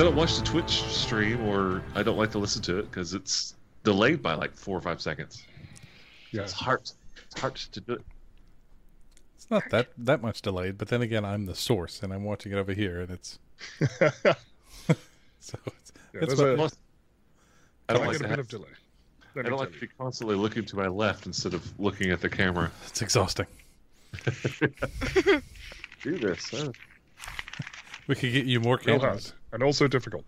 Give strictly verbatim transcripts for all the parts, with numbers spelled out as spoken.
I don't watch the Twitch stream, or I don't like to listen to it because it's delayed by like four or five seconds. Yeah, it's hard. It's hard to do it. It's not that that much delayed, but then again, I'm the source, and I'm watching it over here, and it's so it's. Yeah, it's a, most, I don't I like to have, of delay. I don't like to be constantly looking to my left instead of looking at the camera. It's exhausting. Do this. Huh? We could get you more cameras. And also difficult.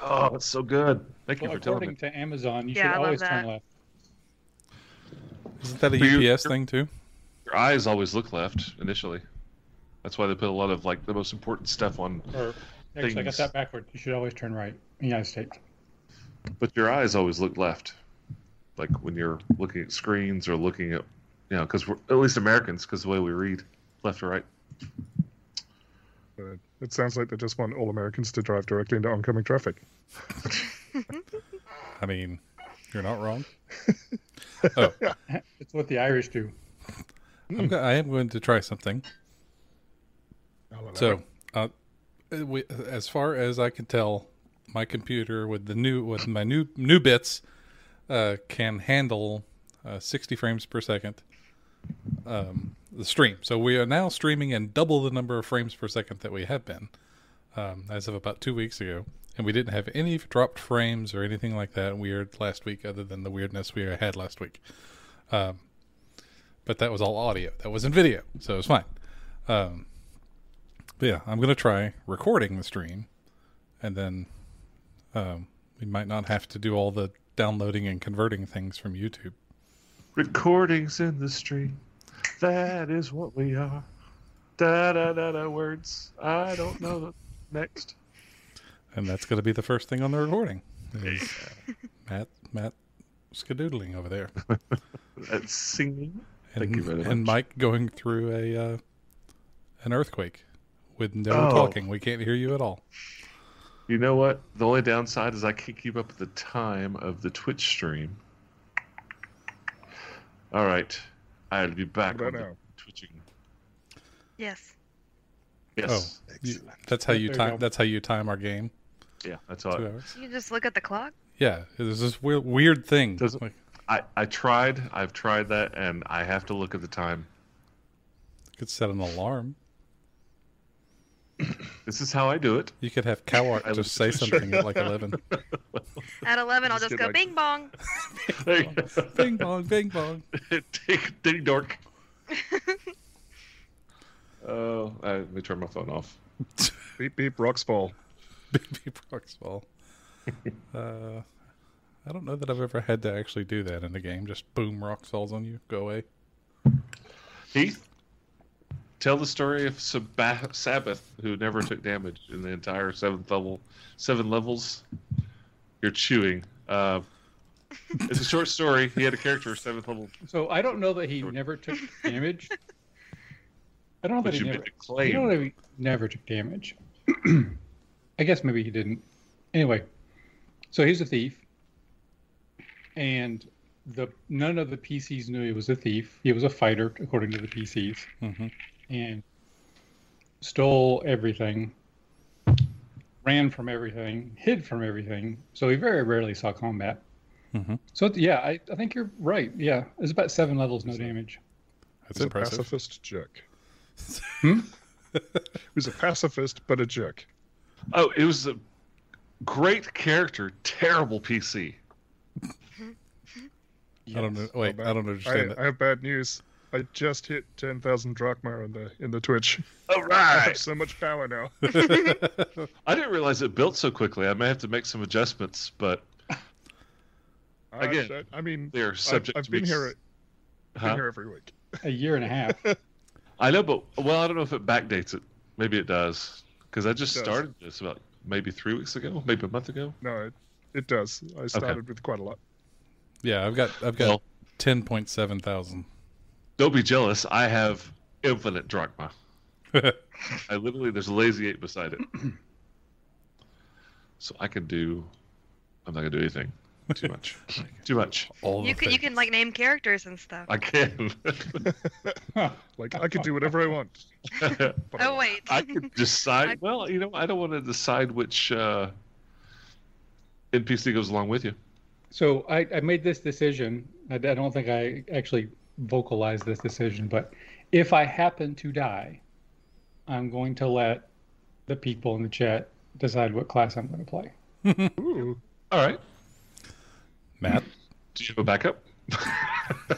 Oh, that's so good. Thank well, you for telling me. According to Amazon, you yeah, should always that. turn left. Isn't that a U P S your, thing, too? Your eyes always look left, initially. That's why they put a lot of, like, the most important stuff on or, things. I got that backward. You should always turn right in the United States. But your eyes always look left. Like, when you're looking at screens or looking at, you know, because we're, at least Americans, because the way we read, left or right. But it sounds like they just want all Americans to drive directly into oncoming traffic. I mean, you're not wrong. Oh. It's what the Irish do. I'm go I am going to try something. So, uh, we, as far as I can tell, my computer with the new with my new new bits uh, can handle uh, sixty frames per second. Um, the stream. So we are now streaming in double the number of frames per second that we have been um, as of about two weeks ago. And we didn't have any dropped frames or anything like that weird last week, other than the weirdness we had last week. Um, but that was all audio. That wasn't video. So it was fine. Um, but yeah, I'm going to try recording the stream. And then um, we might not have to do all the downloading and converting things from YouTube. Recordings in the stream. That is what we are. Da da da da words. I don't know the next. And that's going to be the first thing on the recording. Is Matt, Matt skadoodling over there. That's singing. And, Thank you very much. And Mike going through a uh, an earthquake with no oh. talking. We can't hear you at all. You know what? The only downside is I can't keep up with the time of the Twitch stream. All right, I'll be back on the twitching. Yes. Yes. Oh, you, that's how you there time. You that's how you time our game. Yeah, that's all. You just look at the clock. Yeah, there's this weird, weird thing. Does, like, I I tried. I've tried that, and I have to look at the time. You could set an alarm. This is how I do it. You could have Cowart just say something at like eleven. At eleven, I'll just, just go like... bing bong. bing, bong. bing bong, bing bong. Ding dork. Oh, uh, let me turn my phone off. Beep beep Roxball. Beep beep Roxball. uh, I don't know that I've ever had to actually do that in the game. Just boom Roxballs on you. Go away. Heath? Tell the story of Sabbath, who never took damage in the entire seventh level, seven levels. You're chewing. Uh, it's a short story. He had a character seventh level. So I don't know that he never took damage. I don't know that he never, I don't know that he never took damage. I guess maybe he didn't. Anyway, so he's a thief, and the none of the P Cs knew he was a thief. He was a fighter, according to the P Cs. Mm-hmm. And stole everything, ran from everything, hid from everything. So he very rarely saw combat. Mm-hmm. So yeah, I, I think you're right. Yeah, it's about seven levels, no damage. That's He's impressive. A pacifist jerk. Hmm? He was a pacifist, but a jerk. Oh, it was a great character, terrible P C. Yes. I don't know. Wait, I don't understand. I, that. I have bad news. I just hit ten thousand drachma in the in the Twitch. All right, I have so much power now. I didn't realize it built so quickly. I may have to make some adjustments, but I again, should, I mean, they're subject. I've, I've to been here. I've huh? been here every week. A year and a half. I know, but well, I don't know if it backdates it. Maybe it does, because I just started this about maybe three weeks ago, maybe a month ago. No, it, it does. I started okay. with quite a lot. Yeah, I've got I've got well, ten point seven thousand. Don't be jealous. I have infinite drachma. I literally, there's a lazy eight beside it. So I can do, I'm not going to do anything. Too much. Too much. All you can things. You can like name characters and stuff. I can. Like I can do whatever I want. Oh wait. I can decide. I... Well, you know, I don't want to decide which uh, N P C goes along with you. So I, I made this decision. I, I don't think I actually vocalized this decision, but if I happen to die, I'm going to let the people in the chat decide what class I'm going to play. Ooh. All right. Matt, do you have a backup?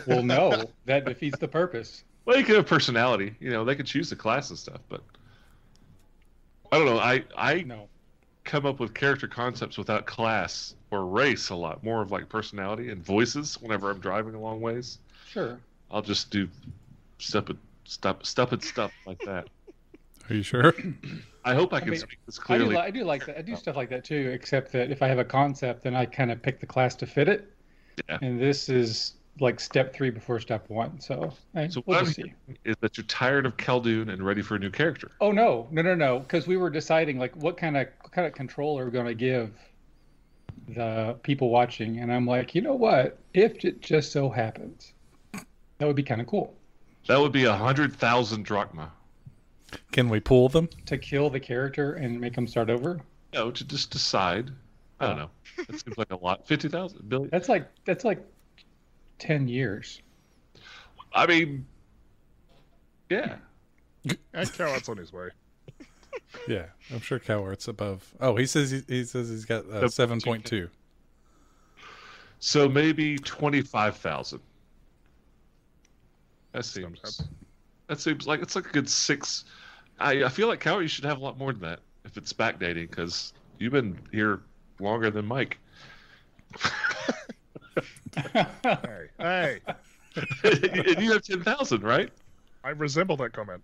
Well, no. That defeats the purpose. Well, you could have personality. You know, they could choose the class and stuff, but I don't know. I I no. come up with character concepts without class or race a lot. More of like personality and voices whenever I'm driving a long ways. Sure. I'll just do stuff and stuff, stuff, and stuff like that. Are you sure? I hope I can I mean, speak this clearly. I do, I do like that. I do stuff like that too, except that if I have a concept, then I kind of pick the class to fit it. Yeah. And this is like step three before step one. So, I, so we'll what I'm see. Is that you're tired of Khaldun and ready for a new character? Oh no, no, no, no! Because we were deciding like what kind of what kind of control are we going to give the people watching, and I'm like, you know what? If it just so happens, that would be kind of cool. That would be a hundred thousand drachma. Can we pull them? To kill the character and make them start over? No, to just decide. I don't know. That seems like a lot. fifty thousand, billion. That's like, that's like ten years. I mean, yeah. Cowart's on his way. Yeah, I'm sure Cowart's above. Oh, he says he, he says he's got uh, seven point two. So maybe twenty-five thousand. That seems... Sometimes. That seems like it's like a good six. I, I feel like Coward, you should have a lot more than that if it's backdating, because you've been here longer than Mike. Hey, hey. And you have ten thousand, right? I resemble that comment.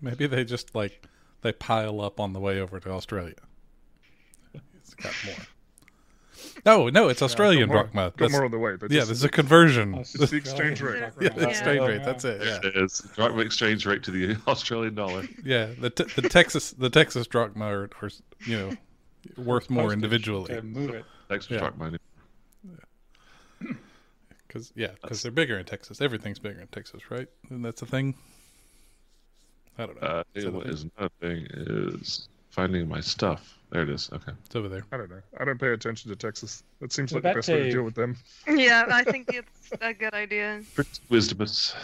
Maybe they just like they pile up on the way over to Australia. It's got more. No, no, it's Australian yeah, drachma. Got more on the way. Just, yeah, there's a conversion. It's the exchange rate. Yeah, the yeah. exchange rate. That's it. Yeah. It is. Drachma exchange rate to the Australian dollar. Yeah, the t the Texas the Texas drachma are, are you know worth more individually. To move it. Texas yeah. drachma. Because yeah, because they're bigger in Texas. Everything's bigger in Texas, right? And that's a thing. I don't know. Uh, is it, what thing? is another thing is finding my stuff. There it is. Okay. It's over there. I don't know. I don't pay attention to Texas. That seems like the best way to deal with them. Yeah, I think it's a good idea. Wisdomous.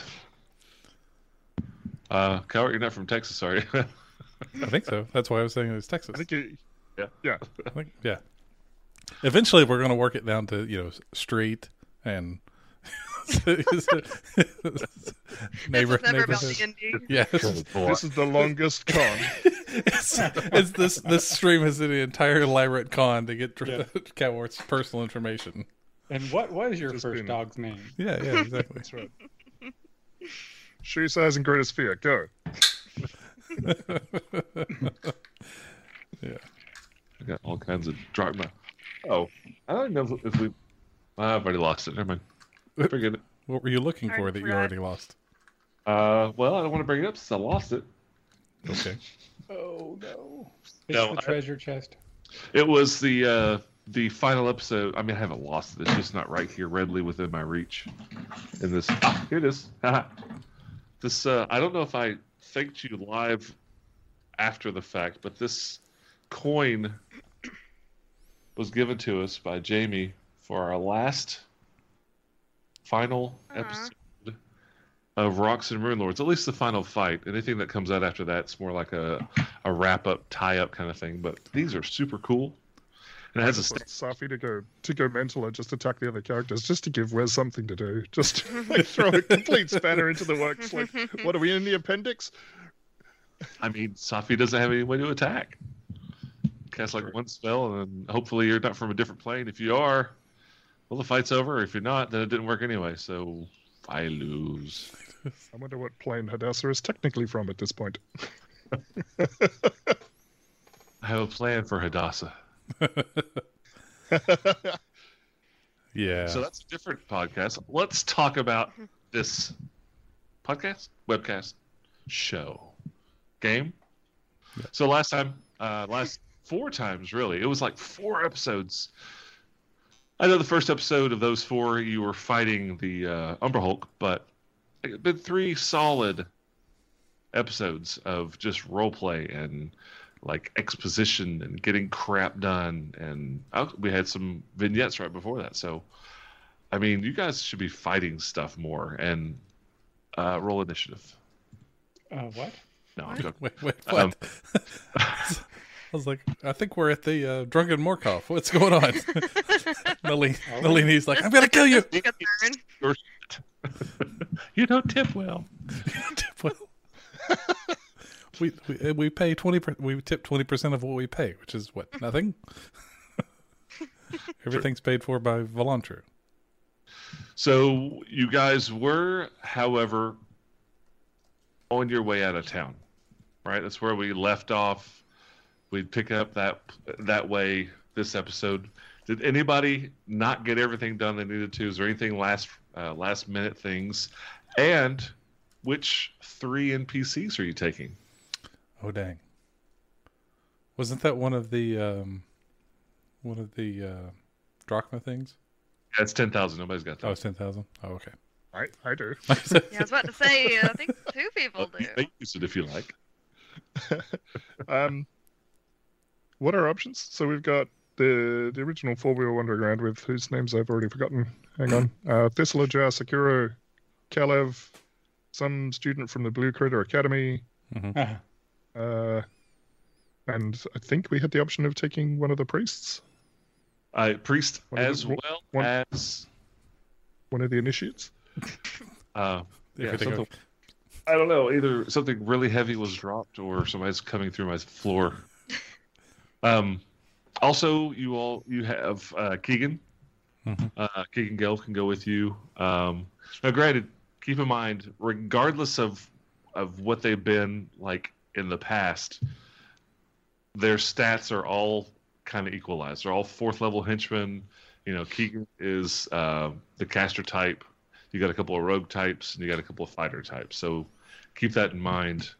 Uh, Cowart, you're not from Texas, are you? I think so. That's why I was saying it was Texas. I think you, yeah. Yeah. I think, yeah. Eventually, we're going to work it down to, you know, street and... neighbor, this yeah. This is the longest con. it's, it's this this stream is the entire Lyrat con to get yeah. Cowart's personal information. And what was your Just first dog's it. name? Yeah, yeah, exactly. That's right. Shoe size and greatest fear. Go. Yeah, I got all kinds of drama. Oh, I don't know if we. Oh, I've already lost it. Never mind. Forget it. What were you looking for that you already lost? Uh, well, I don't want to bring it up since I lost it. Okay. Oh no! It's no, the treasure I, chest. It was the uh, the final episode. I mean, I haven't lost it. It's just not right here, readily within my reach. In this, ah, here it is. This uh, I don't know if I thanked you live after the fact, but this coin was given to us by Jamie for our last. Final uh-huh. episode of Rocks and Rune Lords, at least the final fight. Anything that comes out after that's more like a, a wrap up, tie up kind of thing. But these are super cool, and it has a Safi to go to go mental and just attack the other characters, just to give Wes something to do, just like throw a complete spanner into the works. Like, what are we in the appendix? I mean, Safi doesn't have any way to attack. Cast like one spell, and hopefully you're not from a different plane. If you are. Well, the fight's over. If you're not, then it didn't work anyway, so I lose. I wonder what plane Hadassah is technically from at this point. I have a plan for Hadassah. Yeah. So that's a different podcast. Let's talk about this podcast, webcast, show, game. So last time, uh, last four times, really. It was like four episodes. I know the first episode of those four, you were fighting the uh, Umber Hulk, but it's been three solid episodes of just roleplay and like exposition and getting crap done, and I, we had some vignettes right before that. So, I mean, you guys should be fighting stuff more and uh, roll initiative. Uh, what? No, I'm joking. Wait, wait, what? Um, I was like, I think we're at the uh, Drunken Morkov. What's going on? Nalini's like, I'm going to kill you. You don't tip well. You don't tip well. we, we we pay twenty. Per, we tip twenty percent of what we pay, which is what, nothing. Everything's paid for by Volantro. So you guys were, however, on your way out of town, right? That's where we left off. We'd pick up that that way this episode. Did anybody not get everything done they needed to? Is there anything last uh, last minute things? And which three N P Cs are you taking? Oh dang! Wasn't that one of the um, one of the uh, drachma things? Yeah, it's ten thousand. Nobody's got that. Oh, it's ten thousand. Oh, okay. All right, I do. Yeah, I was about to say. I think two people do. They use it if you like. um. What are options? So we've got the the original four we were wandering around with, whose names I've already forgotten. Hang on. Uh, Thessala, Jar, Sakura, Kelev, some student from the Blue Critter Academy, mm-hmm. uh-huh. uh, and I think we had the option of taking one of the priests. Uh, priest one as the, well one, as... One of the initiates? Uh, yeah, something... I don't know. Either something really heavy was dropped or somebody's coming through my floor. Um, also, you all you have uh, Keegan. Mm-hmm. Uh, Keegan Gelf can go with you. Um, now, granted, keep in mind, regardless of of what they've been like in the past, their stats are all kind of equalized. They're all fourth level henchmen. You know, Keegan is uh, the caster type. You got a couple of rogue types, and you got a couple of fighter types. So keep that in mind.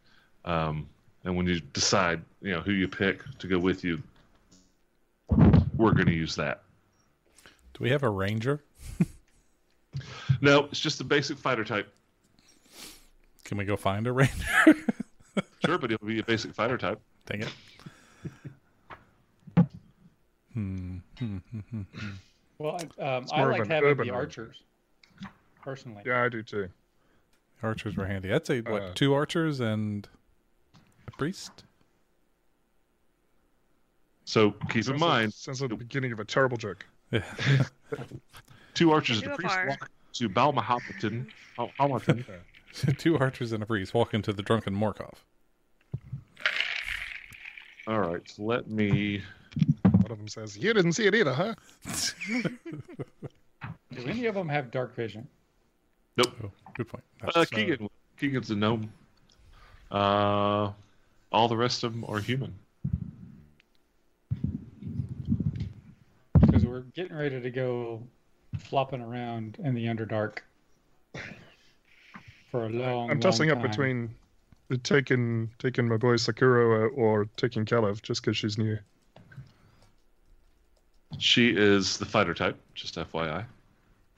Um, And when you decide, you know, who you pick to go with you, we're going to use that. Do we have a ranger? No, it's just the basic fighter type. Can we go find a ranger? Sure, but it'll be a basic fighter type. Dang it. hmm. Hmm, hmm, hmm, hmm. Well, um, I like having the archers, or... personally. Yeah, I do too. Archers were handy. I'd say, what, uh, two archers and... priest. So keep sounds in mind, like, sounds like the beginning of a terrible joke. Yeah. Two archers and a priest walk to Balhamatun. Two archers and a priest walk into the Drunken Morkov. All right, so let me. One of them says, "You didn't see it either, huh?" Do any of them have dark vision? Nope. Oh, good point. Uh, Keegan. Uh... Keegan's a gnome. Uh, all the rest of them are human. Because we're getting ready to go flopping around in the Underdark for a long. I'm tossing long up time. between taking taking my boy Sakura or taking Kelev, just because she's new. She is the fighter type, just F Y I.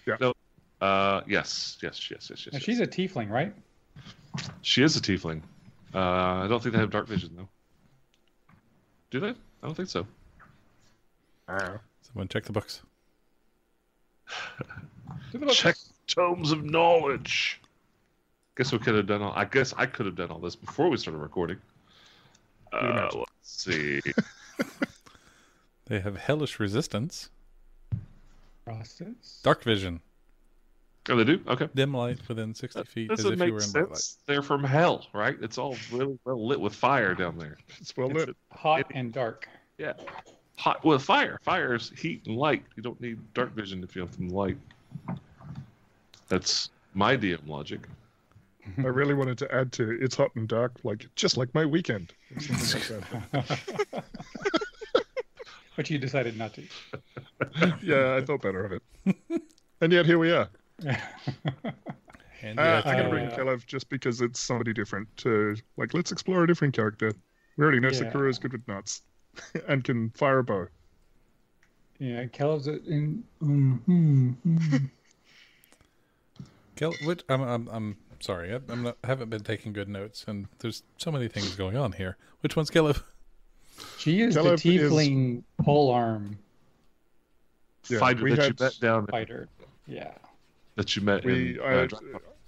Yeah. No. Uh, yes, yes, yes, yes, yes. Now yes. She's a tiefling, right? She is a tiefling. Uh, I don't think they have dark vision, though. Do they? I don't think so. Someone check the books. Check tomes of knowledge. Guess we could have done all. I guess I could have done all this before we started recording. Uh, let's see. They have hellish resistance. Resistance. Dark vision. Oh, they do? Okay. Dim light within sixty feet. That doesn't as if make you were in sense. Light. They're from hell, right? It's all really well lit with fire down there. It's well lit. It's hot it, and dark. Yeah. Hot with fire. Fire is heat and light. You don't need dark vision if you have some light. That's my D M logic. I really wanted to add to it's hot and dark, like just like my weekend. Like but you decided not to. Yeah, I thought better of it. And yet here we are. uh, I'm going to bring Kelev just because it's somebody different. To, like, let's explore a different character. We already know yeah. Sakura's good with knots. and can fire a bow. Yeah, Kelev's in. Mm, mm, mm. Kel, which, I'm, I'm, I'm sorry, I I'm not, haven't been taking good notes, and there's so many things going on here. Which one's Kelev? She is Kelev the tiefling is... polearm yeah, fighter that had... you met down there. Fighter, yeah. That you met we, in... I, uh,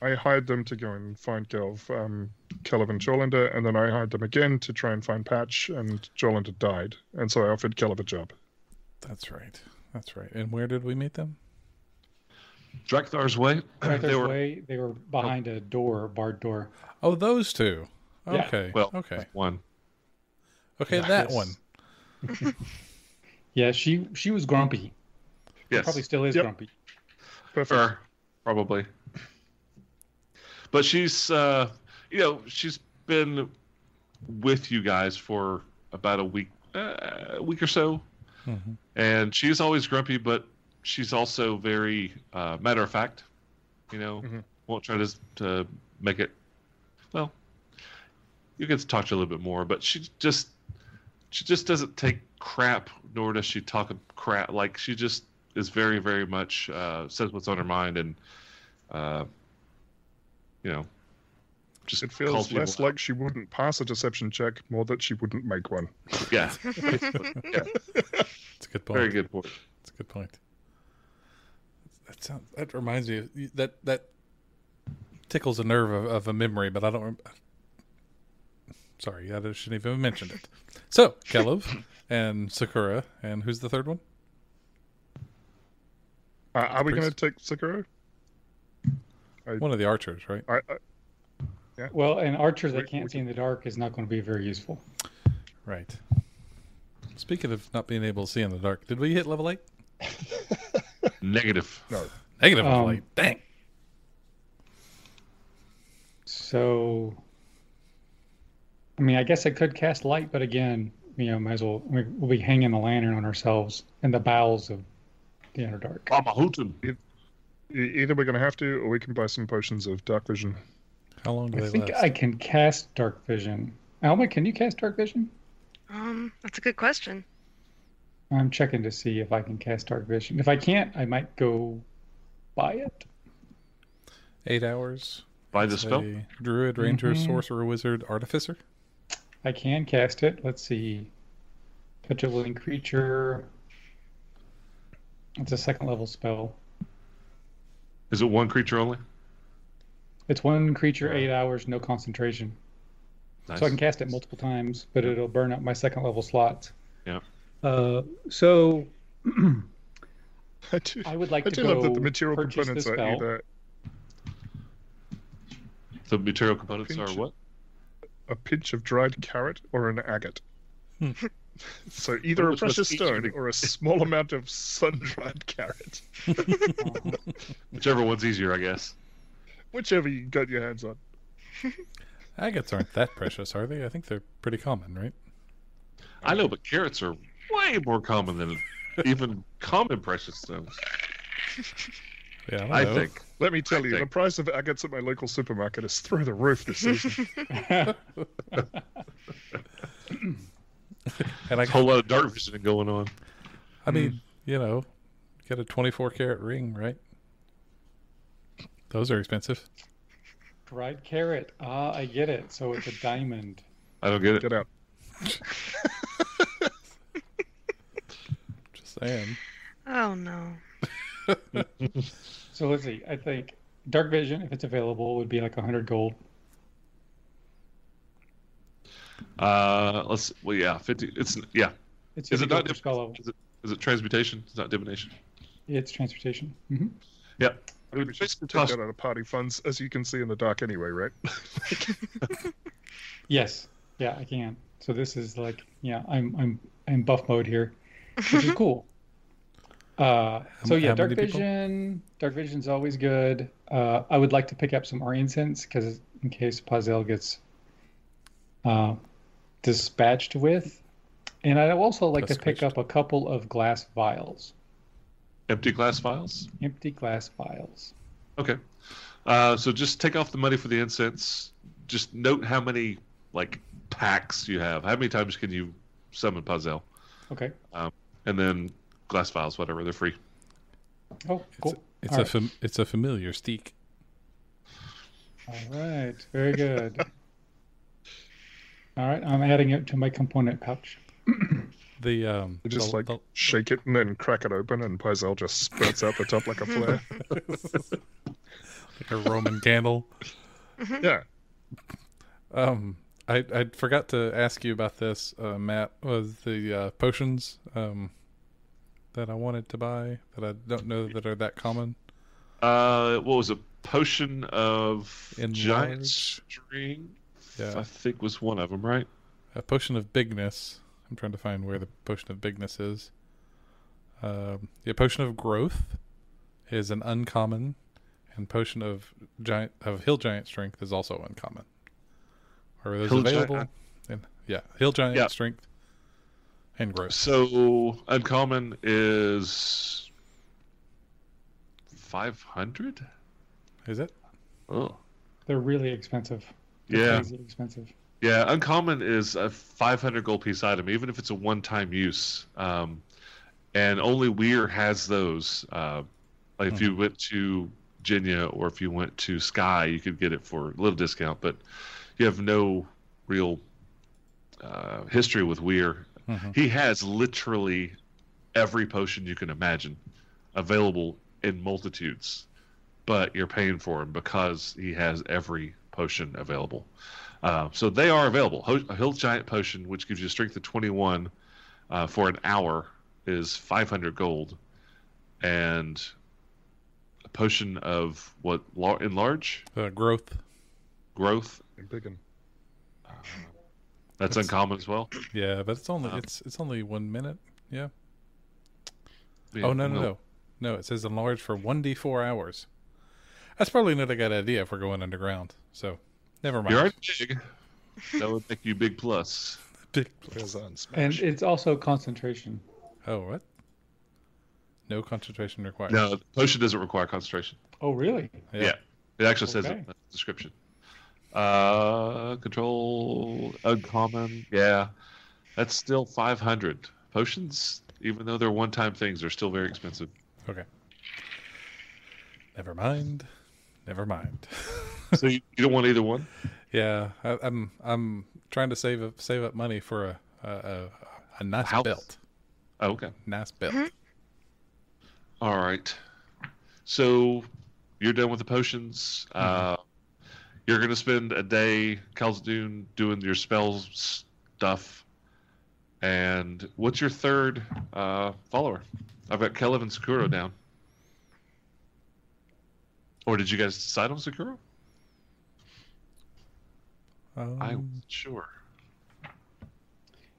I hired them to go and find Gelf, um, Kelev and Jolinder, and then I hired them again to try and find Patch, and Jolinder died, and so I offered Kelev a job. That's right. That's right. And where did we meet them? Drakthar's Way. Drakthar's they were... Way. They were behind a door, a barred door. Oh, those two. Okay. Yeah. Well, okay. One. Okay, yeah, that one. Yeah, she she was grumpy. Yes. She probably still is yep. grumpy. Prefer, probably. But she's, uh, you know, she's been with you guys for about a week, uh, a week or so. Mm-hmm. And she's always grumpy, but she's also very uh, matter of fact. You know, mm-hmm. won't try to to make it. Well, you get to talk to her a little bit more, but she just she just doesn't take crap, nor does she talk crap. Like she just is very, very much uh, says what's on her mind, and uh, you know, just it feels less like she wouldn't pass a deception check, more that she wouldn't make one. Yeah. Yeah. That's a good point. Very good point. That's a good point. That sounds. That reminds me. Of, that that tickles a nerve of, of a memory, but I don't. Rem- Sorry, I shouldn't even have mentioned it. So Kelev and Sakura, and who's the third one? Uh, are we going to take Sakura? I, one of the archers, right? I, I, yeah. Well, an archer that can't we, we, see in the dark is not going to be very useful. Right. Speaking of not being able to see in the dark, did we hit level eight? Negative. No. Negative um, level eight. Dang. So, I mean, I guess I could cast light, but again, you know, might as well, we'll be hanging the lantern on ourselves in the bowels of the Underdark. Balhamatun. Either we're going to have to, or we can buy some potions of dark vision. How long do I they think last? I can cast dark vision. Alma, can you cast dark vision? Um, that's a good question. I'm checking to see if I can cast dark vision. If I can't, I might go buy it. Eight hours. Buy the spell. Druid, ranger, mm-hmm. sorcerer, wizard, artificer. I can cast it. Let's see. Touch a willing creature. It's a second level spell. Is it one creature only? It's one creature, eight hours, no concentration. Nice. So I can cast it multiple times, but it'll burn up my second level slots. Yeah. Uh, so I, do, I would like I to do go love that the material purchase components the spell. Are either... The material components are what? A pinch of dried carrot or an agate. Hmm. So either a precious stone or a small amount of sun-dried carrot. Whichever one's easier, I guess. Whichever you got your hands on. Agates aren't that precious, are they? I think they're pretty common, right? I know, but carrots are way more common than even common precious stones. Yeah, I, I think. Let me tell I you, think. the price of agates at my local supermarket is through the roof this season. And I got, a whole lot of dark vision going on. I mean, mm. you know, get a twenty-four karat ring, right? Those are expensive. Dried carrot. Ah, I get it. So it's a diamond. I don't get it. Get out. Just saying. Oh no. So let's see. I think dark vision, if it's available, would be like a hundred gold. Uh, let's. Well, yeah, fifty. It's yeah. It's is it not? Is it, is it transmutation? It's not divination. It's transmutation. Mm-hmm. Yeah. I mean, we should take that out of party funds, as you can see in the dark anyway, right? Yes. Yeah, I can. So this is like, yeah, I'm I'm in buff mode here, which is cool. Uh, so yeah, dark vision. Dark vision is always good. Uh, I would like to pick up some more incense, because in case Puzzle gets uh, dispatched with, and I'd also like That's to pick up a couple of glass vials. Empty glass vials? Empty glass vials. Okay. Uh, so just take off the money for the incense. Just note how many, like, packs you have. How many times can you summon Puzzle. Okay. Um, and then glass vials, whatever, they're free. Oh, cool. It's, it's a right. fam- it's a familiar steak. All right, very good. All right, I'm adding it to my component pouch. The um, you just the, like the... shake it and then crack it open, and Puzzle just spurts out the top like a flare, like a Roman candle. Mm-hmm. Yeah. Um, I I forgot to ask you about this, uh, Matt. Was the uh, potions um that I wanted to buy that I don't know that are that common? Uh, what was a potion of Enlarge? Giant string? Yeah, I think was one of them, right? A potion of bigness. I'm trying to find where the potion of bigness is. Um, the potion of growth is an uncommon, and potion of giant of hill giant strength is also uncommon. Are those hill available? Giant. And, yeah, hill giant yeah. strength and growth. So uncommon is five hundred. Is it? Oh, they're really expensive. Yeah, crazy expensive. Yeah, uncommon is a five hundred gold piece item, even if it's a one-time use. Um, and only Weir has those. Uh, like mm-hmm. if you went to Jinya or if you went to Sky, you could get it for a little discount. But you have no real uh, history with Weir. Mm-hmm. He has literally every potion you can imagine available in multitudes. But you're paying for him because he has every potion available. Uh, so they are available. Ho- a Hill Giant Potion, which gives you a strength of twenty-one uh, for an hour, is five hundred gold. And a potion of what? La- enlarge? Uh, growth. Growth. I'm picking. Uh, that's, that's uncommon as well. Yeah, but it's only um, it's it's only one minute. Yeah. yeah oh no no no no! It says enlarge for one d four hours. That's probably not a good idea if we're going underground. So. Never mind. You're big. That would make you big plus. Big plus on smash. And it's also concentration. Oh, what? No concentration required. No, the potion doesn't require concentration. Oh, really? Yeah. yeah. It actually okay. says it in the description. Uh, control, uncommon. Yeah. That's still five hundred. Potions, even though they're one-time things, are still very expensive. Okay. Never mind. Never mind. So you, you don't want either one? Yeah, I, I'm I'm trying to save up save up money for a a, a, a nice House. belt. Oh, okay, nice belt. Mm-hmm. All right. So you're done with the potions. Mm-hmm. Uh, you're gonna spend a day Khaldun doing your spell stuff. And what's your third uh, follower? I've got Kelev and Sakura mm-hmm. down. Or did you guys decide on Sakura? Um, I'm sure.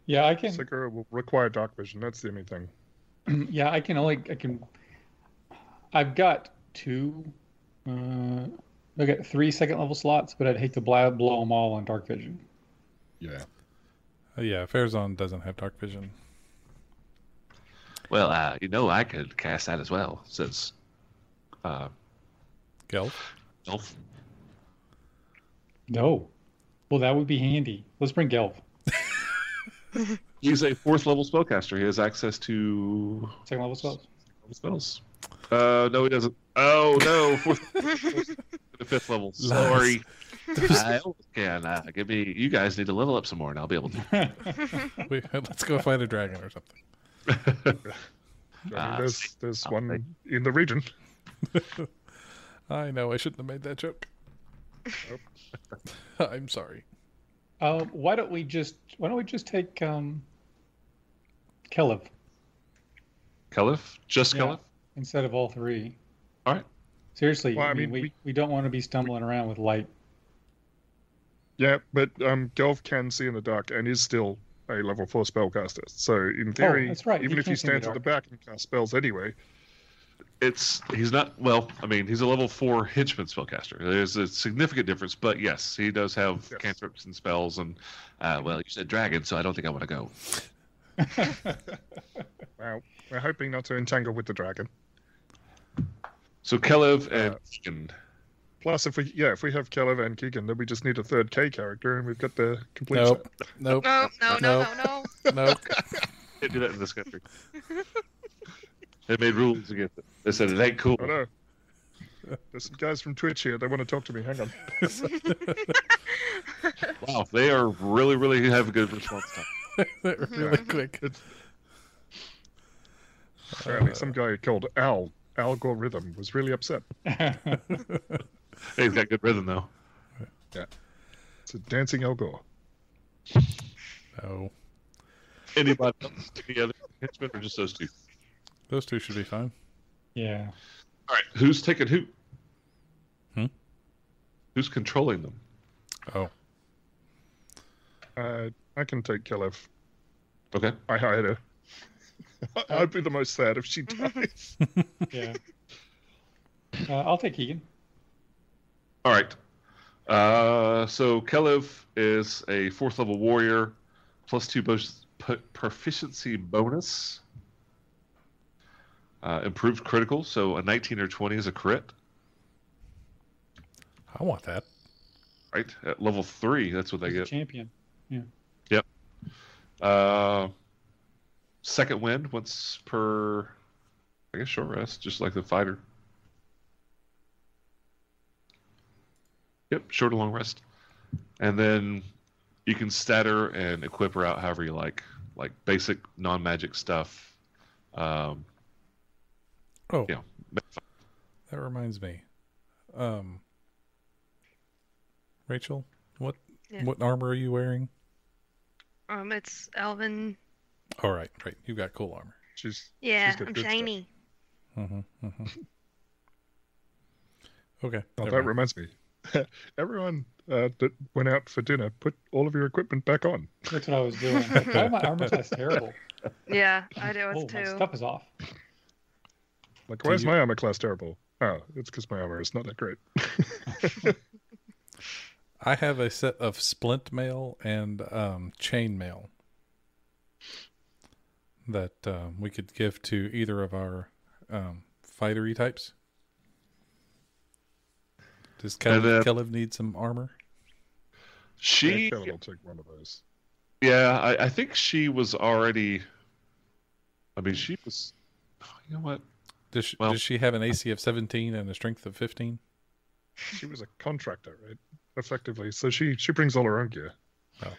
Yeah, I can. Sakura will require dark vision. That's the only thing. yeah, I can only. I can. I've got two. Uh, I've got three second level slots, but I'd hate to blow, blow them all on dark vision. Yeah. Uh, yeah, Farazon doesn't have dark vision. Well, uh, you know, I could cast that as well, since. Uh, Gelf? Gelf? No. Well, that would be handy. Let's bring Gelf. He's a fourth level spellcaster. He has access to... Second level spells? Spells. Uh, no, he doesn't. Oh, no. Fourth the fifth level. Sorry. I can. Uh, give me... You guys need to level up some more, and I'll be able to. Wait, let's go fight a dragon or something. uh, there's there's one think. in the region. I know, I shouldn't have made that joke. I'm sorry. Uh, why don't we just why don't we just take um, Kelev? Kelev? Just yeah, Kelev? Instead of all three. All right. Seriously, well, I mean, we, we, we don't want to be stumbling we, around with light. Yeah, but um, Gelf can see in the dark and is still a level four spellcaster. So in theory, oh, that's right. even he if he stands at the back and casts spells anyway. It's he's not well. I mean, he's a level four henchman spellcaster. There's a significant difference, but yes, he does have yes. cantrips and spells. And uh, well, you said dragon, so I don't think I want to go. Well, we're hoping not to entangle with the dragon. So Kelev and uh, Keegan. Plus, if we yeah, if we have Kelev and Keegan, then we just need a third K character, and we've got the complete. Nope. Nope. No, no, no, no, no, no. Nope. Can't do that in this country. They made rules against it. They said it ain't cool. I know. There's some guys from Twitch here. They want to talk to me. Hang on. Wow, they are really, really have a good response time. Really yeah. quick. It's... Apparently, uh... some guy called Al Algorithm was really upset. He's got good rhythm though. Yeah, it's a dancing Al Gore. No. Anybody else? Any other henchmen or just those two? Those two should be fine. Yeah. All right, who's taking who? Hmm? Who's controlling them? Oh. Uh, I can take Kelev. Okay. I hired her. Oh. I'd be the most sad if she dies. Yeah. Uh, I'll take Keegan. All right. Uh, so Kelev is a fourth level warrior, plus two bo- proficiency bonus. Uh, improved critical, so a nineteen or twenty is a crit. I want that. Right? At level three, that's what they He's get. Champion. Yeah. Yep. Uh, second wind once per, I guess, short rest, just like the fighter. Yep, short or long rest. And then you can stat her and equip her out however you like, like basic non-magic stuff. Um, Oh, yeah. That reminds me. Um, Rachel, what yeah. what armor are you wearing? Um, it's Elven. All right, right. You've got cool armor. She's yeah. She's I'm shiny. Mm-hmm, mm-hmm. Okay. Oh, that reminds me. Everyone uh, that went out for dinner, put all of your equipment back on. That's what I was doing. Like, oh, my armor class terrible. Yeah, I do it oh, too. My stuff is off. Like, why do is you... my armor class terrible? Oh, it's because my armor is not that great. I have a set of splint mail and um, chain mail that um, we could give to either of our um, fightery types. Does Kelev, Kelev need some armor? She... Yeah, Kelev will take one of those. Yeah, I, I think she was already... I mean, she was... You know what? Does she, well, does she have an A C of seventeen and a strength of fifteen? She was a contractor, right? Effectively. So she, she brings all her own gear. Oh.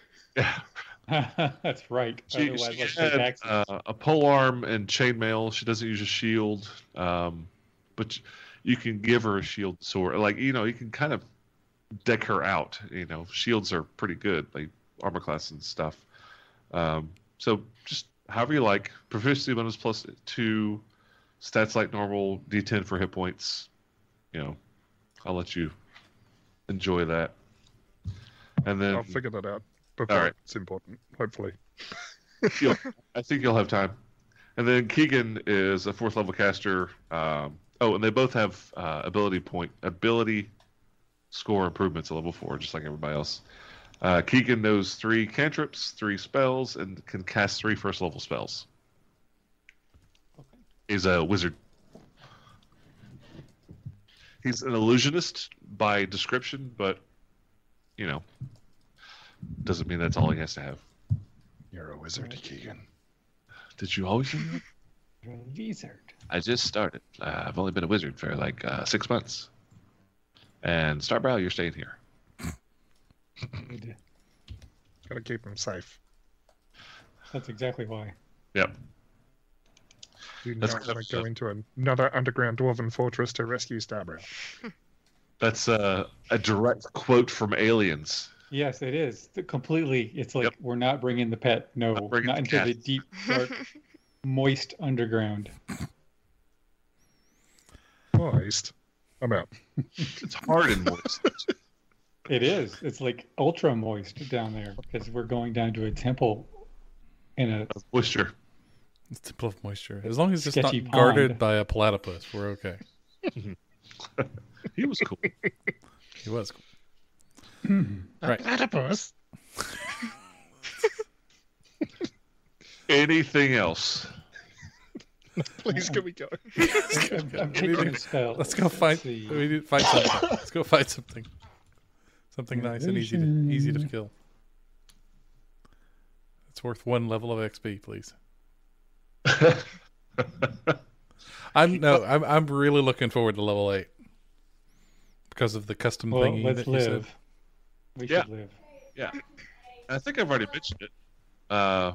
Yeah. That's right. She, she had uh, a pole arm and chainmail. She doesn't use a shield. Um, but you can give her a shield sword. Like, you know, you can kind of deck her out. You know, shields are pretty good, like armor class and stuff. Um, so just however you like. Proficiency bonus plus two. Stats like normal, D ten for hit points. You know, I'll let you enjoy that. And then I'll figure that out. But all right. It's important, hopefully. You'll, I think you'll have time. And then Keegan is a fourth level caster. Um, oh, and they both have uh, ability point, ability score improvements at level four, just like everybody else. Uh, Keegan knows three cantrips, three spells, and can cast three first level spells. He's a wizard. He's an illusionist by description, but, you know, doesn't mean that's all he has to have. You're a wizard, Keegan. Did you always be that? You're a wizard. I just started. Uh, I've only been a wizard for like uh, six months. And Starbrow, you're staying here. Gotta keep him safe. That's exactly why. Yep. You know I'm going to go into another underground dwarven fortress to rescue Starbrow. That's uh, a direct quote from Aliens. Yes, it is. Completely. It's like, yep. We're not bringing the pet. No, not, not the into cat. The deep, dark, moist underground. Moist? I'm out. It's hard and moist. It is. It's like ultra moist down there because we're going down to a temple in a... Of moisture. It's a temple of moisture. As long as it's not pond. Guarded by a platypus, we're okay. He was cool. He was cool. A right. Platypus? Anything else? Please, can we go? I'm, I'm moving a spell. Let's go fight. We need to fight something. Let's go fight something. Something nice and easy to easy to kill. It's worth one level of X P, please. I'm no. I'm I'm really looking forward to level eight because of the custom well, thingy let's that live. You said. We yeah. should live. Yeah. I think I've already mentioned it. Uh,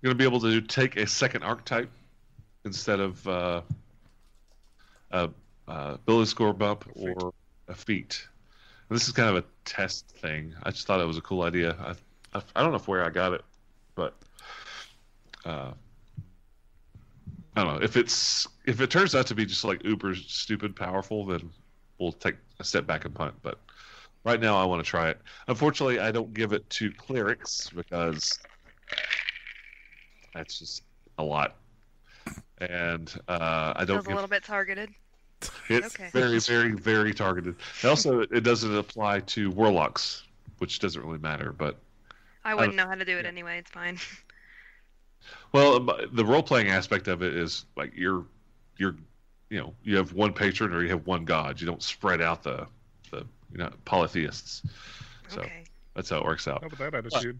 you're going to be able to take a second archetype instead of uh, a, a ability score bump or a feat. And this is kind of a test thing. I just thought it was a cool idea. I, I, I don't know if where I got it, but uh, I don't know. If it's if it turns out to be just like uber stupid powerful, then we'll take a step back and punt. But right now, I want to try it. Unfortunately, I don't give it to clerics because that's just a lot, and uh, I don't. It's a little bit targeted. It's okay. very, very, very targeted. And also, it doesn't apply to warlocks, which doesn't really matter. But I wouldn't I know how to do it yeah. anyway. It's fine. Well, the role-playing aspect of it is like you're, you're, you know, you have one patron or you have one god. You don't spread out the. You know, polytheists. So okay. that's how it works out. How about that attitude?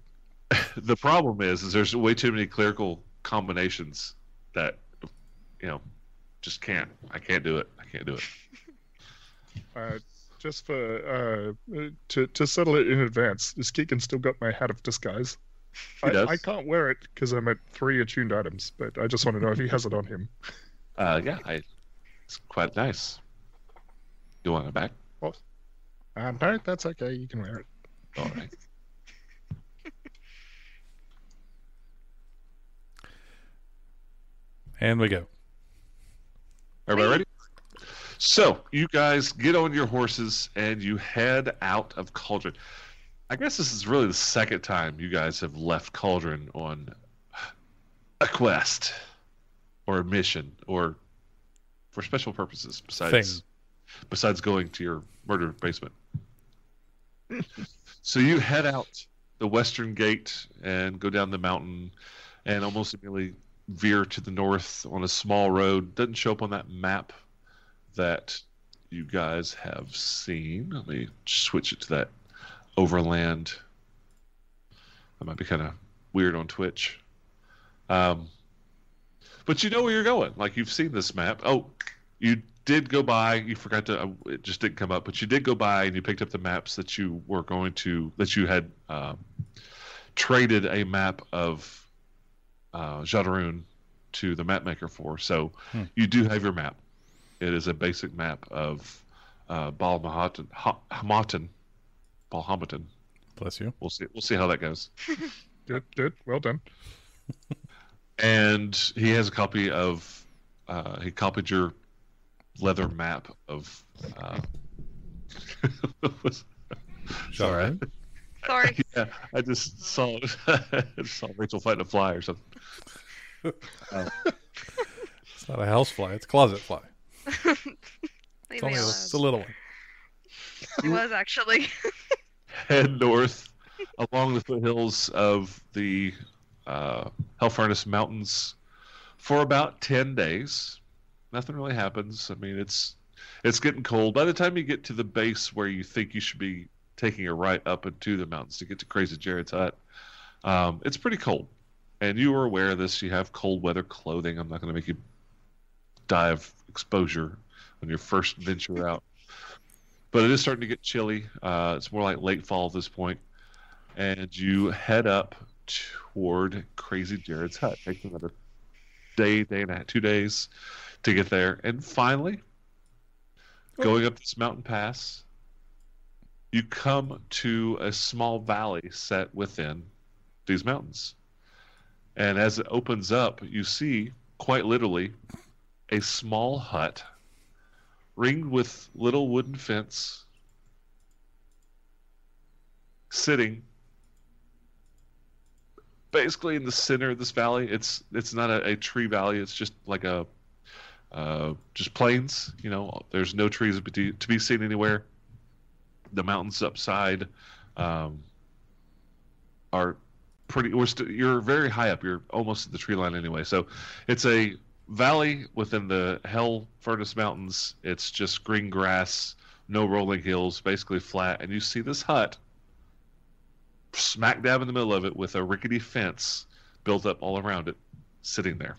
The problem is, is there's way too many clerical combinations that, you know, just can't. I can't do it. I can't do it. uh, just for uh, to to settle it in advance, is Keegan still got my hat of disguise? He I, does. I can't wear it because I'm at three attuned items, but I just want to know if he has it on him. Uh, yeah, I, it's quite nice. You want it back? What? Um, no, that's okay. You can wear it. All right. And we go. Everybody ready? So, you guys get on your horses and you head out of Cauldron. I guess this is really the second time you guys have left Cauldron on a quest or a mission or for special purposes besides... Thing. Besides going to your murder basement. So you head out the western gate and go down the mountain and almost immediately veer to the north on a small road. Doesn't show up on that map that you guys have seen. Let me switch it to that overland. That might be kind of weird on Twitch. Um, but you know where you're going. Like, you've seen this map. Oh, you... did go by, you forgot to, it just didn't come up, but you did go by and you picked up the maps that you were going to, that you had um, traded a map of uh, Jadarun to the map maker for. So hmm. you do have your map. It is a basic map of uh, Balhamatun. Ha- Balhamatun. Bless you. We'll see, we'll see how that goes. Good, good. Well done. And he has a copy of, uh, he copied your leather map of uh sorry sorry yeah I just saw I saw Rachel fighting a fly or something. Uh, it's not a house fly, it's a closet fly. It's only a, it's a little one. It was actually. Head north along the foothills of the uh Hell Furnace Mountains for about ten days. Nothing really happens. I mean, it's it's getting cold. By the time you get to the base where you think you should be taking a right up into the mountains to get to Crazy Jared's hut, um, it's pretty cold. And you are aware of this. You have cold weather clothing. I'm not going to make you die of exposure on your first venture out. But it is starting to get chilly. Uh, it's more like late fall at this point. And you head up toward Crazy Jared's hut. It takes another day, day and a half, two days. To get there, and finally, going up this mountain pass, you come to a small valley set within these mountains. And as it opens up, you see, quite literally, a small hut ringed with little wooden fence sitting basically in the center of this valley. It's it's not a, a tree valley, it's just like a Uh, just plains, you know, there's no trees to be seen anywhere. The mountains upside um, are pretty. We're st- you're very high up. You're almost at the tree line anyway. So it's a valley within the Hell Furnace Mountains. It's just green grass, no rolling hills, basically flat. And you see this hut smack dab in the middle of it with a rickety fence built up all around it, sitting there.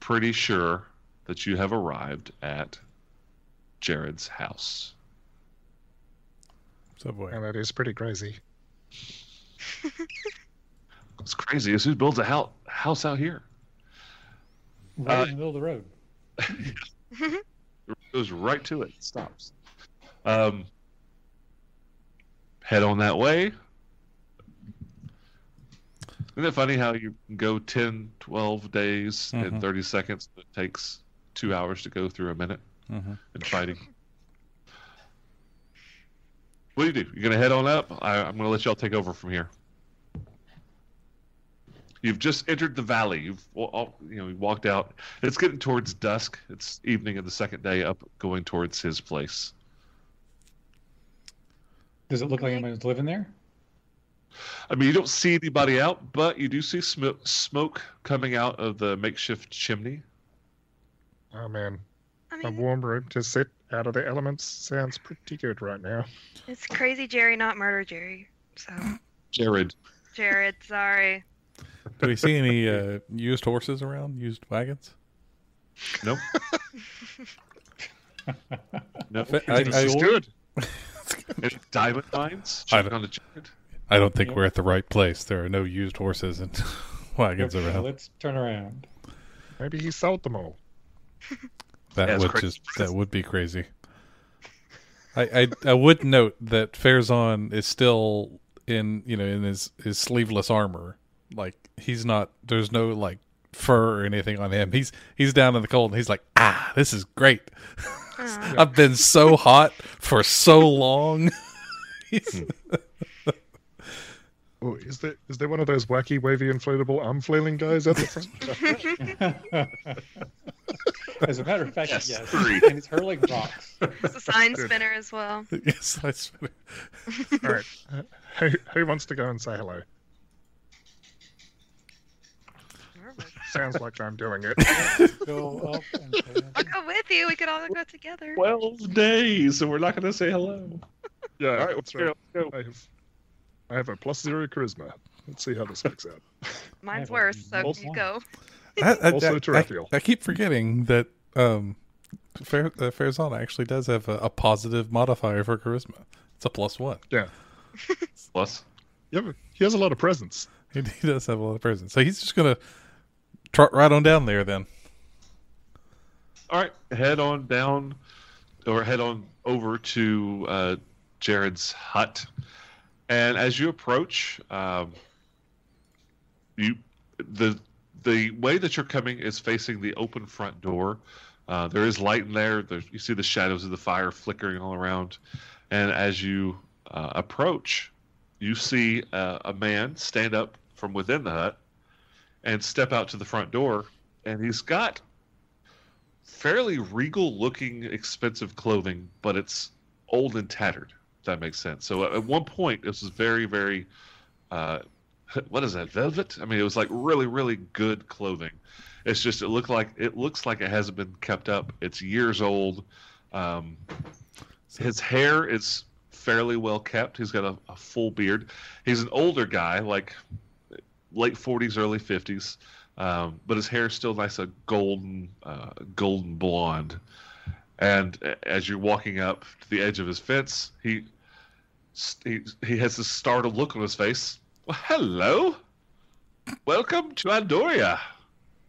Pretty sure that you have arrived at Jared's house. Subway. And that is pretty crazy. What's crazy is who builds a house, house out here? Right uh, in the middle of the road. It goes right to it. It stops. Um, head on that way. Isn't it funny how you go ten, twelve days mm-hmm. and thirty seconds, but it takes two hours to go through a minute mm-hmm. in fighting? What do you do? You're going to head on up? I, I'm going to let y'all take over from here. You've just entered the valley. You've all, you know, you walked out. It's getting towards dusk. It's evening of the second day up, going towards his place. Does it look like anyone's living there? I mean, you don't see anybody out, but you do see sm- smoke coming out of the makeshift chimney. Oh, man. I mean, a warm room to sit out of the elements sounds pretty good right now. It's crazy Jerry, not murder Jerry. So. Jared. Jared, sorry. Do we see any uh, used horses around? Used wagons? Nope. No. I, I, it's I, good. It's diamond mines? I don't, on the Jared? I don't think yep. we're at the right place. There are no used horses and wagons okay, around. Let's turn around. Maybe he sold them all. That yeah, would just that would be crazy. I, I I would note that Farazon is still in you know in his, his sleeveless armor. Like he's not there's no like fur or anything on him. He's he's down in the cold and he's like, ah, this is great. Yeah. I've been so hot for so long. Oh, is there is there one of those wacky, wavy, inflatable arm flailing guys at the front? As a matter of fact, yes. yes. And it's hurling rocks. It's a sign spinner as well. Yes, sign spinner. All right. Uh, who, who wants to go and say hello? Sounds like I'm doing it. Go up and I'll go with you. We could all go together. Twelve days, and we're not going to say hello. Yeah. All right. Let's right. go. I have a plus zero charisma. Let's see how this works out. Mine's worse, so also, you go. I, I, also Tarathiel. I, I keep forgetting that um, Fer, uh, Farazon actually does have a, a positive modifier for charisma. It's a plus one. Yeah. Plus? Yeah, he has a lot of presence. He, he does have a lot of presence. So he's just going to trot right on down there then. All right. Head on down, or head on over to uh, Jared's hut. And as you approach, um, you the the way that you're coming is facing the open front door. Uh, there is light in there. There's, you see the shadows of the fire flickering all around. And as you uh, approach, you see uh, a man stand up from within the hut and step out to the front door. And he's got fairly regal-looking, expensive clothing, but it's old and tattered. That makes sense. So at one point, this was very, very, uh, what is that, velvet? I mean, it was like really, really good clothing. It's just it looked like it looks like it hasn't been kept up. It's years old. Um, his hair is fairly well kept. He's got a, a full beard. He's an older guy, like late forties, early fifties, um, but his hair is still nice, a golden, uh, golden blonde. And as you're walking up to the edge of his fence, he he, he has this startled look on his face. Well, hello. Welcome to Andoria.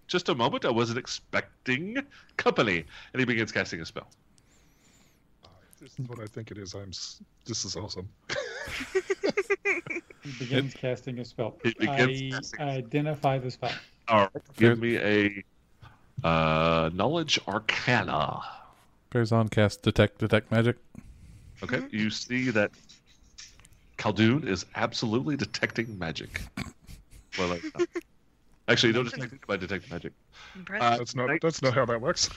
Just a moment, I wasn't expecting company. And he begins casting a spell. This is what I think it is. I'm. This is awesome. He begins casting a spell. He begins I identify the spell. All right. Give me a uh, knowledge arcana. Farazon cast detect detect magic. Okay, mm-hmm. You see that Khaldun is absolutely detecting magic. Well, like, uh, actually, you don't detect it by detect magic. Uh, that's not that's not how that works.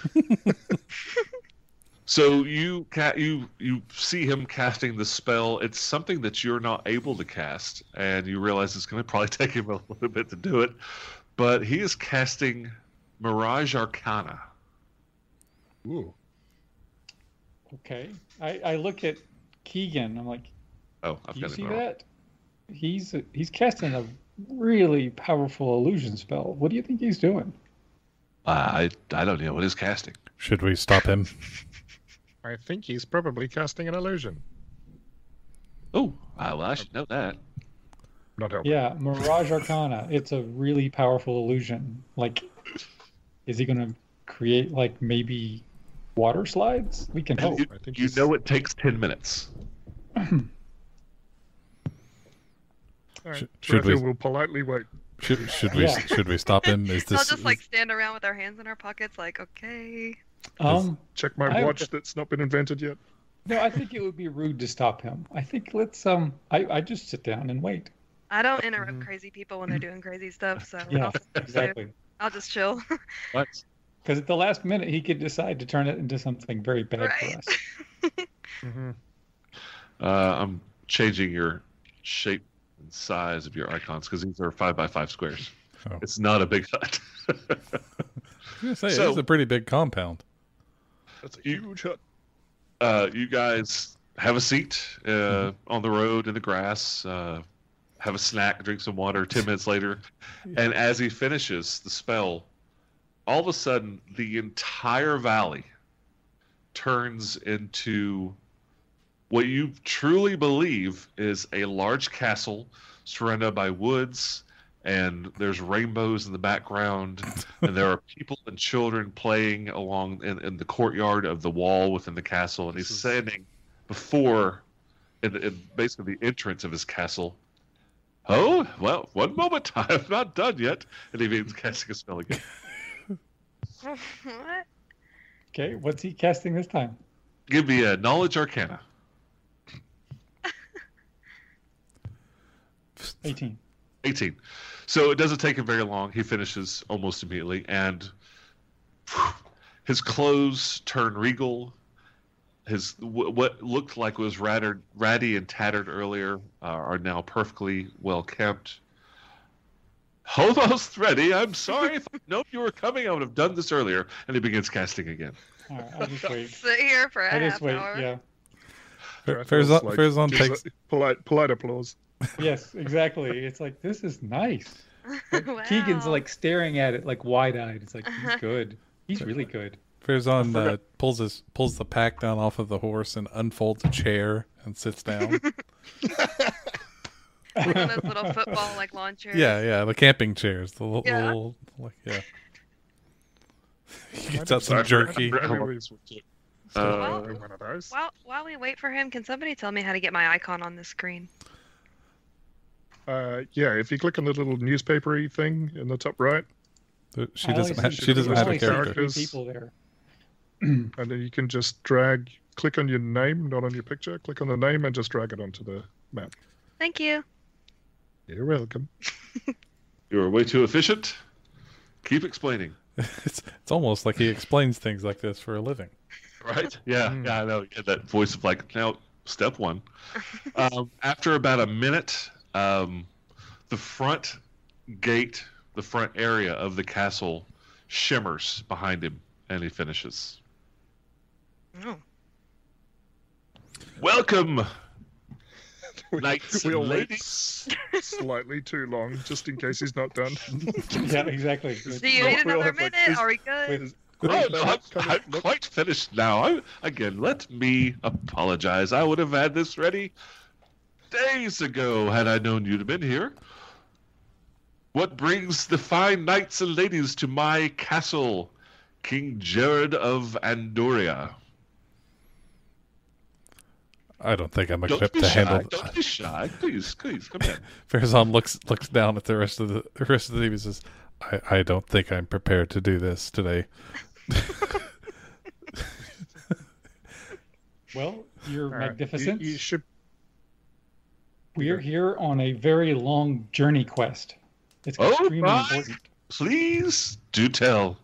So you ca- you you see him casting the spell. It's something that you're not able to cast, and you realize it's going to probably take him a little bit to do it. But he is casting Mirage Arcana. Ooh. Okay. I, I look at Keegan. I'm like, oh, I've do got you see wrong. that? He's he's casting a really powerful illusion spell. What do you think he's doing? Uh, I I don't know what he's casting. Should we stop him? I think he's probably casting an illusion. Oh, well, I should know that. Not helping. Yeah, Mirage Arcana. It's a really powerful illusion. Like, is he going to create, like, maybe water slides? We can help. You, I think you know it takes ten minutes. All right. Should we? We'll politely wait. Should, should we? Yeah. Should we stop him? Is this? I'll just like stand around with our hands in our pockets, like okay. Um, check my I watch would... that's not been invented yet. No, I think it would be rude to stop him. I think let's. Um, I I just sit down and wait. I don't interrupt mm-hmm. crazy people when they're doing crazy stuff, so yeah, I'll exactly. I'll just chill. What? Because at the last minute, he could decide to turn it into something very bad right. for us. mm-hmm. uh, I'm changing your shape. Size of your icons because these are five by five squares. Oh. It's not a big hut. I was gonna say, so, it's a pretty big compound. That's a huge hut. Uh, you guys have a seat uh, mm-hmm. on the road in the grass. Uh, have a snack, drink some water. Ten minutes later, yeah. and as he finishes the spell, all of a sudden the entire valley turns into what you truly believe is a large castle surrounded by woods, and there's rainbows in the background, and there are people and children playing along in, in the courtyard of the wall within the castle. And he's standing before, in, in basically the entrance of his castle. Oh, well, one moment, I have not done yet. And he begins casting a spell again. What? Okay, what's he casting this time? Give me a knowledge arcana. eighteen. eighteen. So it doesn't take him very long. He finishes almost immediately, and his clothes turn regal. His what looked like was rattered, ratty and tattered earlier uh, are now perfectly well kept. Almost ready. I'm sorry. If I know you were coming, I would have done this earlier. And he begins casting again. All right, I'll just wait. Sit here for a I'll half just wait. hour. Yeah. Farazon like, Farazon takes polite, polite applause. Yes, exactly. It's like, this is nice. Like, wow. Keegan's like staring at it like wide-eyed. It's like, he's good. He's really good. Farazon uh, pulls his pulls the pack down off of the horse and unfolds a chair and sits down. One of those little football like lawn chairs. Yeah, yeah, the camping chairs. The little, yeah. little like yeah. He gets out some jerky. Uh, while, while, while we wait for him, can somebody tell me how to get my icon on the screen? Uh, yeah, if you click on the little newspapery thing in the top right, she doesn't. Ha- she doesn't have a character. People there, and then you can just drag. Click on your name, not on your picture. Click on the name and just drag it onto the map. Thank you. You're welcome. You're way too efficient. Keep explaining. It's it's almost like he explains things like this for a living. Right? Yeah, yeah, I know. You had that voice of like, now, step one. Um, after about a minute, um, the front gate, the front area of the castle shimmers behind him, and he finishes. Oh. Welcome, knights and ladies. Slightly too long, just in case he's not done. Yeah, exactly. Do you need another minute? Like, are we good? Is, Oh, no, I'm, I'm quite finished now. I'm, again, let me apologize. I would have had this ready days ago had I known you'd have been here. What brings the fine knights and ladies to my castle, King Jared of Andoria? I don't think I'm equipped to shy, handle that. Don't be shy. Please, please, come in. Farazon looks looks down at the rest of the, the rest of the team and says, I, I don't think I'm prepared to do this today. Well, you're right. Magnificent. You, you should... We're here on a very long journey quest. It's oh extremely my. important. Please do tell.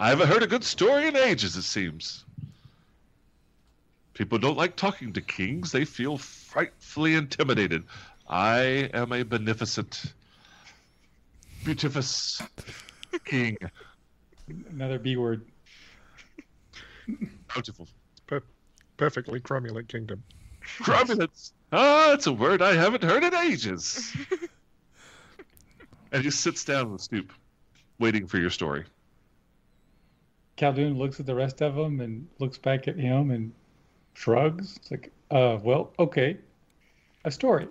I haven't heard a good story in ages, it seems. People don't like talking to kings. They feel frightfully intimidated. I am a beneficent, beautifus king. Another B word. Beautiful. Per- perfectly cromulent kingdom. Cromulence? Ah, it's a word I haven't heard in ages. And he sits down with Snoop, waiting for your story. Khaldun looks at the rest of them and looks back at him and shrugs. It's like, uh, well, okay. A story.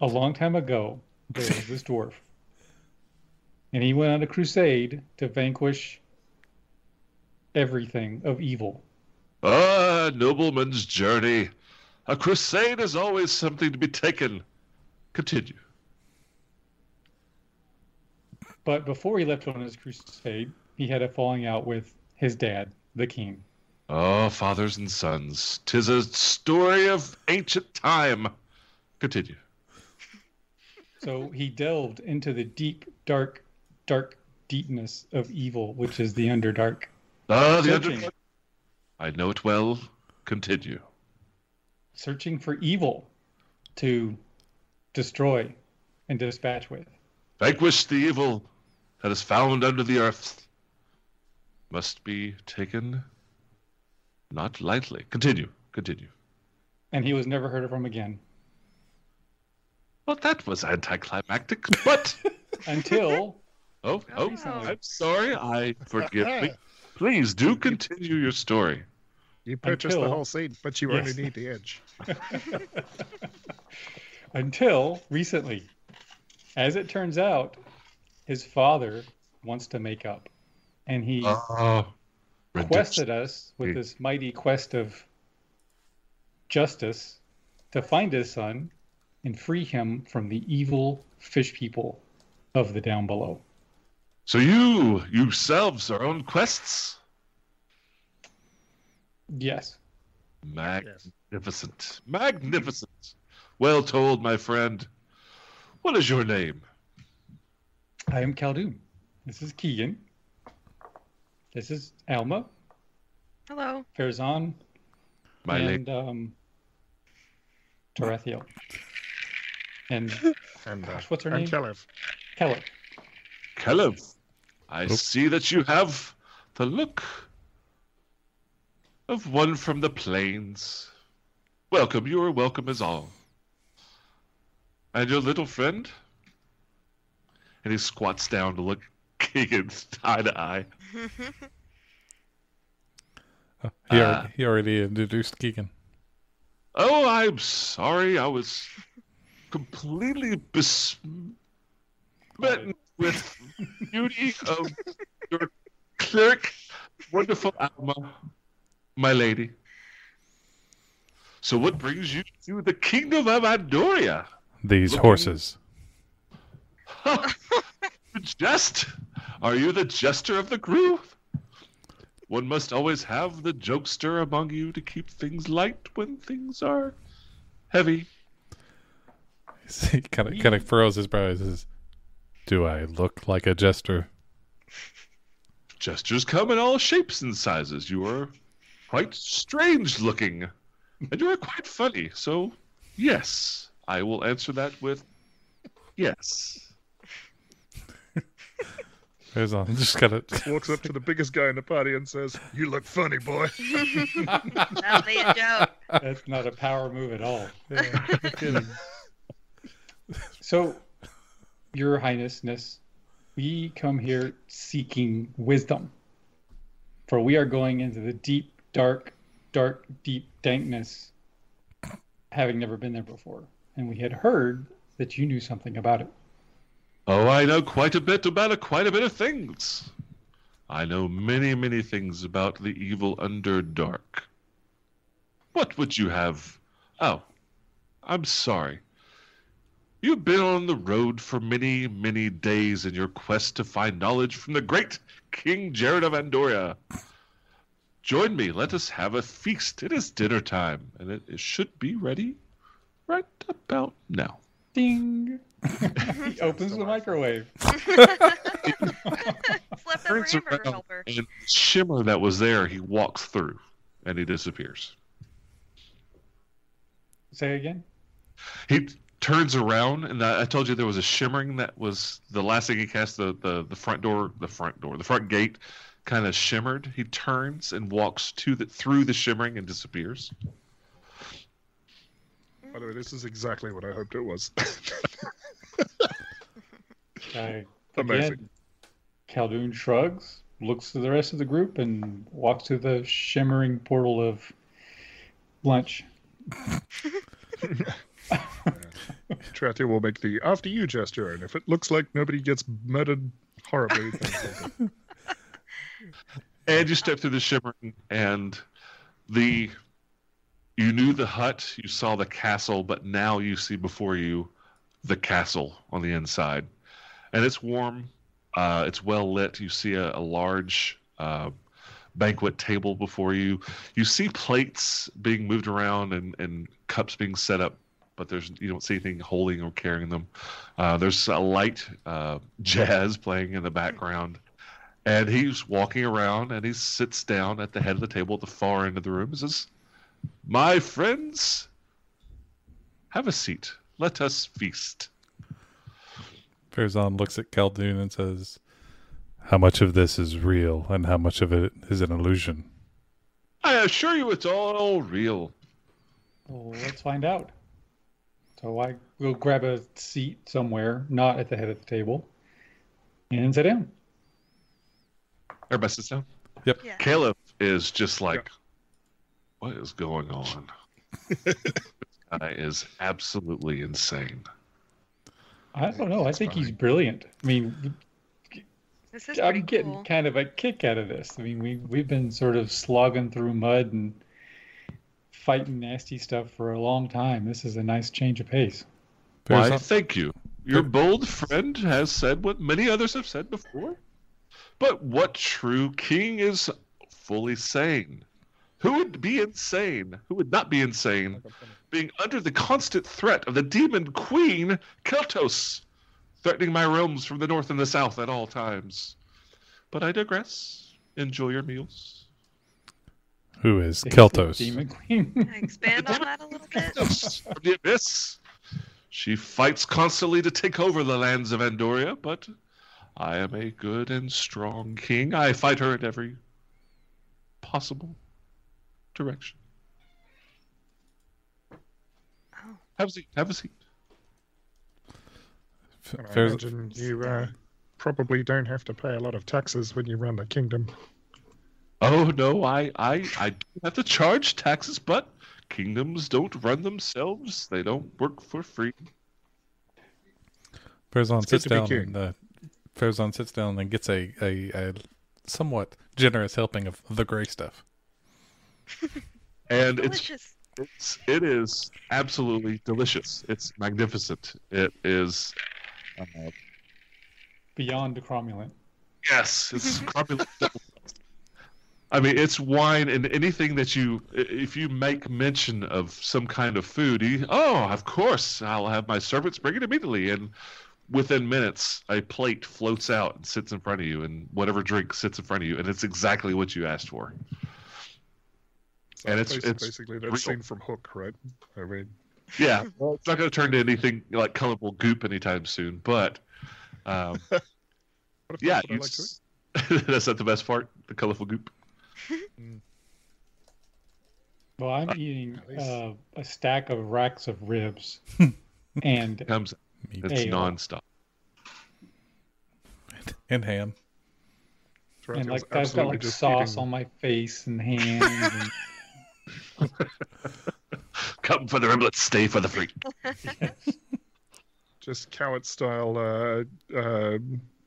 A long time ago, there was this dwarf. And he went on a crusade to vanquish everything of evil. Ah, nobleman's journey. A crusade is always something to be taken. Continue. But before he left on his crusade, he had a falling out with his dad, the king. Oh, fathers and sons. Tis a story of ancient time. Continue. So he delved into the deep, dark, dark deepness of evil, which is the Underdark. Ah, the Searching. Underdark. I know it well. Continue. Searching for evil to destroy and dispatch with. Vanquish the evil that is found under the earth. Must be taken not lightly. Continue, continue. And he was never heard from again. Well, that was anticlimactic, but... Until... Oh, oh, recently. I'm sorry. I forgive me. Please do continue your story. You purchased Until... the whole seed, but you yes. only need the edge. Until recently. As it turns out, his father wants to make up. And he uh, quested us with this mighty quest of justice to find his son and free him from the evil fish people of the down below. So you, yourselves, are on quests? Yes. Magnificent. Yes. Magnificent. Well told, my friend. What is your name? I am Khaldun. This is Keegan. This is Alma. Hello. Farazon. My and name. Um, Tarathiel. And, and uh, gosh, what's her and name? Kelev. Kelev. Kelev. I Oops. see that you have the look of one from the plains. Welcome. You are welcome as all. And your little friend? And he squats down to look Keegan's eye to eye. uh, he, uh, already, he already introduced Keegan. Oh, I'm sorry. I was completely besmitten with the beauty of your cleric, wonderful Alma, my lady. So what brings you to the kingdom of Andoria? These Looking... horses. Jest? Are you the jester of the groove? One must always have the jokester among you to keep things light when things are heavy. He kind of, kind of furrows his brow and says, do I look like a jester? Jesters come in all shapes and sizes. You are quite strange looking. And you are quite funny. So, yes. I will answer that with yes. Goes on. Just got it. Walks up to the biggest guy in the party and says, "You look funny, boy." That'll be a joke. That's not a power move at all. Yeah. So, Your Highnessness, we come here seeking wisdom, for we are going into the deep, dark, dark, deep dankness, having never been there before. And we had heard that you knew something about it. Oh, I know quite a bit about it, quite a bit of things. I know many, many things about the evil Underdark. What would you have? Oh, I'm sorry. You've been on the road for many, many days in your quest to find knowledge from the great King Jared of Andoria. Join me. Let us have a feast. It is dinner time, and it, it should be ready right about now. Ding! He opens the microwave. Turns around, and the shimmer that was there, he walks through, and he disappears. Say again? He turns around, and I told you there was a shimmering that was the last thing he cast, the, the, the front door, the front door, the front gate kind of shimmered. He turns and walks to the, through the shimmering and disappears. By the way, this is exactly what I hoped it was. Okay. Amazing. Khaldun shrugs, looks to the rest of the group, and walks to the shimmering portal of lunch. Tarathiel will make the after you gesture, and if it looks like nobody gets murdered horribly, then and you step through the shimmering, and the you knew the hut, you saw the castle, but now you see before you the castle on the inside, and it's warm, uh, it's well lit. You see a, a large uh, banquet table before you. You see plates being moved around and, and cups being set up, but there's you don't see anything holding or carrying them. Uh, there's a light uh, jazz playing in the background, and he's walking around, and he sits down at the head of the table at the far end of the room and says, "My friends, have a seat. Let us feast." Farazon looks at Khaldun and says, "How much of this is real and how much of it is an illusion?" "I assure you it's all real." "Well, let's find out." So I will grab a seat somewhere, not at the head of the table, and sit down. Everybody sits down? Yep. Yeah. Kelev is just like, yeah. What is going on? This guy is absolutely insane. I don't know. That's I think funny. He's brilliant. I mean, this is I'm getting cool. kind of a kick out of this. I mean, we, we've been sort of slogging through mud and fighting nasty stuff for a long time. This is a nice change of pace. Why, Why? Thank you. Your bold friend has said what many others have said before. But what true king is fully sane? Who would be insane? Who would not be insane? Being under the constant threat of the demon queen, Kheltos, threatening my realms from the north and the south at all times. But I digress. Enjoy your meals. Who is Kheltos? Demon queen. Expand on that a little bit. From the abyss. She fights constantly to take over the lands of Andoria, but I am a good and strong king. I fight her in every possible direction. Oh. Have a seat. Have a seat. I imagine you uh, probably don't have to pay a lot of taxes when you run the kingdom. Oh, no, I, I, I do have to charge taxes, but kingdoms don't run themselves. They don't work for free. Farazon sits down and uh, Farazon sits down and gets a, a, a somewhat generous helping of the gray stuff. And delicious. it's, it's it is absolutely delicious. It's magnificent. It is uh, beyond cromulent. Yes, it's cromulent. I mean, it's wine and anything that you, if you make mention of some kind of food, you, oh, of course, I'll have my servants bring it immediately. And within minutes, a plate floats out and sits in front of you, and whatever drink sits in front of you, and it's exactly what you asked for. So and it's, it's basically that scene from Hook, right? I mean, yeah, well, it's not going to turn to anything like colorful goop anytime soon, but um, yeah, you, like that's not the best part, the colorful goop. Well, I'm uh, eating uh, a stack of racks of ribs, and it comes, it's nonstop, and ham. And like I've got like sauce eating on my face and ham. And come for the riblets, stay for the free. Yes. Just coward style uh, uh,